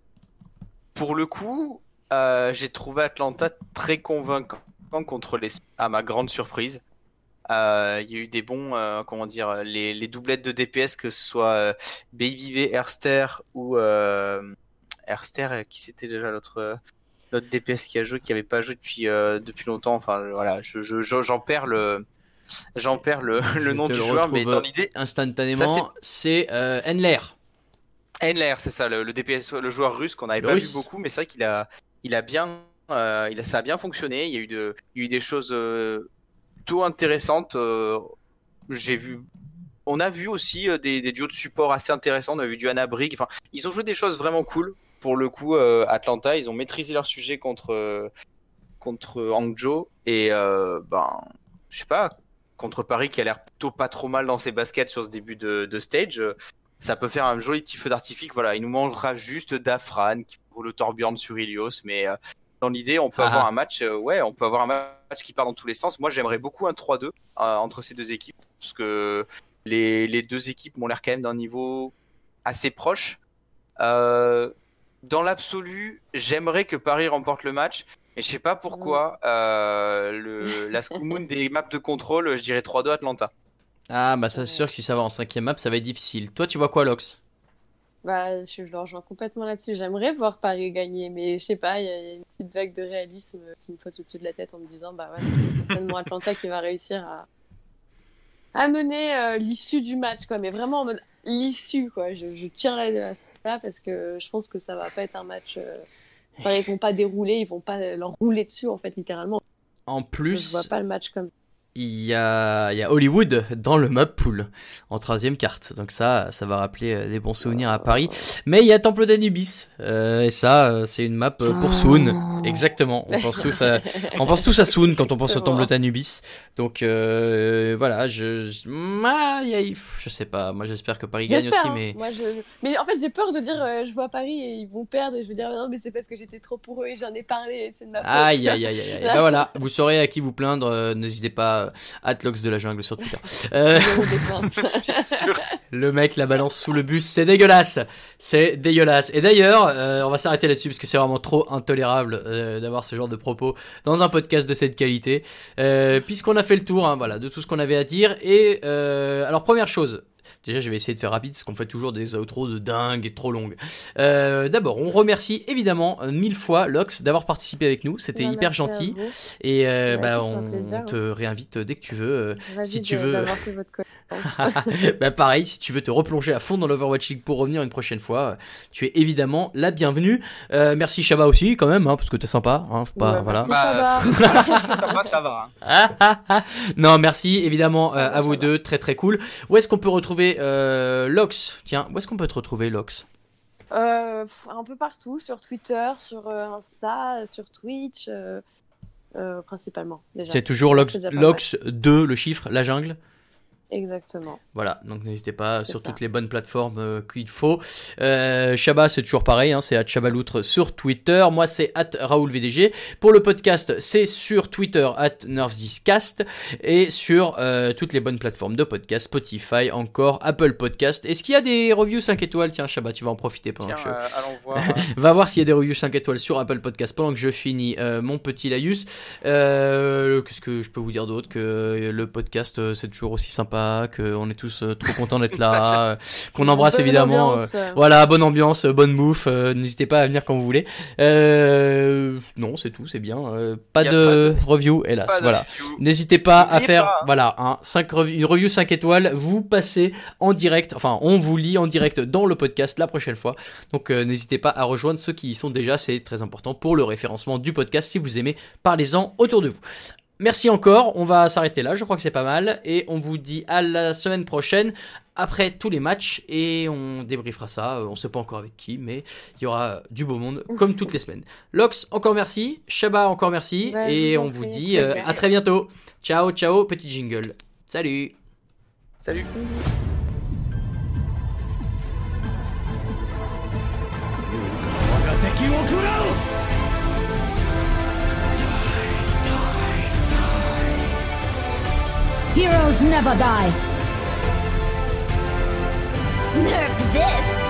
Pour le coup, euh, j'ai trouvé Atlanta très convaincant contre les, à ma grande surprise. Il euh, y a eu des bons, euh, comment dire, les, les doublettes de D P S, que ce soit euh, Baby V, Erster ou euh, Erster, euh, qui c'était déjà l'autre, euh, l'autre D P S qui a joué, qui n'avait pas joué depuis, euh, depuis longtemps. Enfin voilà, je, je, je, j'en perds le, j'en perds le, le nom du le joueur, mais dans l'idée. Instantanément, ça, c'est, c'est euh, Enler. Enler, c'est ça, le, le D P S, le joueur russe qu'on n'avait pas russe. vu beaucoup, mais c'est vrai qu'il a, il a bien, euh, il a, ça a bien fonctionné. Il y a eu, de, il y a eu des choses. Euh, plutôt intéressante, euh, j'ai vu, on a vu aussi euh, des, des duos de support assez intéressants, on a vu du Anabrig, enfin, ils ont joué des choses vraiment cool, pour le coup, euh, Atlanta, ils ont maîtrisé leur sujet contre, euh, contre Hangzhou, et euh, ben, je sais pas, contre Paris qui a l'air plutôt pas trop mal dans ses baskets sur ce début de, de stage, ça peut faire un joli petit feu d'artifice. Voilà, il nous manquera juste Dafran pour le Torbjorn sur Ilios, mais euh, dans l'idée, on peut ah. avoir un match, euh, ouais, on peut avoir un match qui part dans tous les sens. Moi, j'aimerais beaucoup un trois deux euh, entre ces deux équipes, parce que les, les deux équipes m'ont l'air quand même d'un niveau assez proche. Euh, dans l'absolu, j'aimerais que Paris remporte le match. Et je sais pas pourquoi, euh, le, la scoumoune des maps de contrôle, je dirais trois deux Atlanta. Ah, bah ça c'est sûr que si ça va en cinquième map, ça va être difficile. Toi, tu vois quoi, Lox ? Bah, je le rejoins complètement là-dessus. J'aimerais voir Paris gagner, mais je sais pas, il y, y a une petite vague de réalisme qui me passe au-dessus de la tête en me disant, bah ouais, c'est certainement Atlanta qui va réussir à, à mener euh, l'issue du match, quoi. Mais vraiment en mode l'issue, quoi. Je, je tire là, là parce que je pense que ça va pas être un match. Euh... Enfin, ils vont pas dérouler, ils vont pas leur rouler dessus en fait littéralement. En plus, je vois pas le match comme ça. Il y a, il y a Hollywood dans le map pool en troisième carte, donc ça, ça va rappeler des bons souvenirs à Paris. Mais il y a Temple d'Anubis euh, et ça, c'est une map pour Soon. Exactement. On pense tous à, on pense tous à Soon quand on pense au Temple d'Anubis. Donc euh, voilà, je, je, je sais pas. Moi, j'espère que Paris j'espère, gagne aussi, mais. Hein. Moi, je... Mais en fait, j'ai peur de dire, euh, je vois Paris et ils vont perdre et je vais dire non, mais c'est parce que j'étais trop pour eux et j'en ai parlé. Et c'est de ma faute. Aïe, aïe, aïe, aïe. Ben voilà, vous saurez à qui vous plaindre. N'hésitez pas. Atlox de la jungle sur Twitter. Euh... le mec la balance sous le bus, c'est dégueulasse, c'est dégueulasse. Et d'ailleurs, euh, on va s'arrêter là-dessus parce que c'est vraiment trop intolérable euh, d'avoir ce genre de propos dans un podcast de cette qualité. Euh, puisqu'on a fait le tour, hein, voilà, de tout ce qu'on avait à dire. Et euh, alors première chose. Déjà, je vais essayer de faire rapide parce qu'on fait toujours des outros de dingue et trop longues. Euh, d'abord, on remercie évidemment mille fois Lox d'avoir participé avec nous. C'était ouais, hyper gentil. Et euh, ouais, bah, on plaisir, te ouais. réinvite dès que tu veux. Ravis si tu de, veux. bah, pareil, si tu veux te replonger à fond dans l'Overwatch League pour revenir une prochaine fois, tu es évidemment la bienvenue. Euh, merci Chaba aussi, quand même, hein, parce que t'es sympa. Hein, faut pas, ouais, voilà. Merci, bah, ça va. Hein. Non, merci évidemment ça euh, va, à vous deux. Va. Très très cool. Où est-ce qu'on peut retrouver Euh, Lox, tiens, où est-ce qu'on peut te retrouver, Lox ? euh, Un peu partout, sur Twitter, sur Insta, sur Twitch, euh, euh, principalement. Déjà. C'est toujours Lox, c'est Lox deux, le chiffre, la jungle ? Exactement. Voilà, donc n'hésitez pas c'est sur ça. Toutes les bonnes plateformes euh, qu'il faut. Euh, Chaba, c'est toujours pareil, hein, c'est at chabaloutre sur Twitter. Moi, c'est at raoulvdg. Pour le podcast, c'est sur Twitter, at nerfsdiscast. Et sur euh, toutes les bonnes plateformes de podcast, Spotify, encore, Apple Podcast. Est-ce qu'il y a des reviews cinq étoiles ? Tiens, Chaba, tu vas en profiter pendant Tiens, que je... Euh, allons voir. Va voir s'il y a des reviews cinq étoiles sur Apple Podcast pendant que je finis euh, mon petit laïus. Euh, qu'est-ce que je peux vous dire d'autre ? Que le podcast, c'est toujours aussi sympa. Qu'on est tous trop contents d'être là, qu'on embrasse bonne évidemment. Ambiance. Voilà, bonne ambiance, bonne mouffe. N'hésitez pas à venir quand vous voulez. Euh, non, c'est tout, c'est bien. Euh, pas, de pas de review, hélas. Pas voilà. Review. N'hésitez pas N'hésitez à faire, pas. Voilà, un, cinq rev- une review cinq étoiles. Vous passez en direct, enfin, on vous lit en direct dans le podcast la prochaine fois. Donc, euh, n'hésitez pas à rejoindre ceux qui y sont déjà. C'est très important pour le référencement du podcast. Si vous aimez, parlez-en autour de vous. Merci encore, on va s'arrêter là, je crois que c'est pas mal, et on vous dit à la semaine prochaine, après tous les matchs, et on débriefera ça, on sait pas encore avec qui, mais il y aura du beau monde, comme toutes les semaines. Lox, encore merci, Chaba, encore merci, ouais, et on vous dit euh, à très bientôt. Ciao, ciao, petit jingle. Salut. Salut. Heroes never die. Nerf this!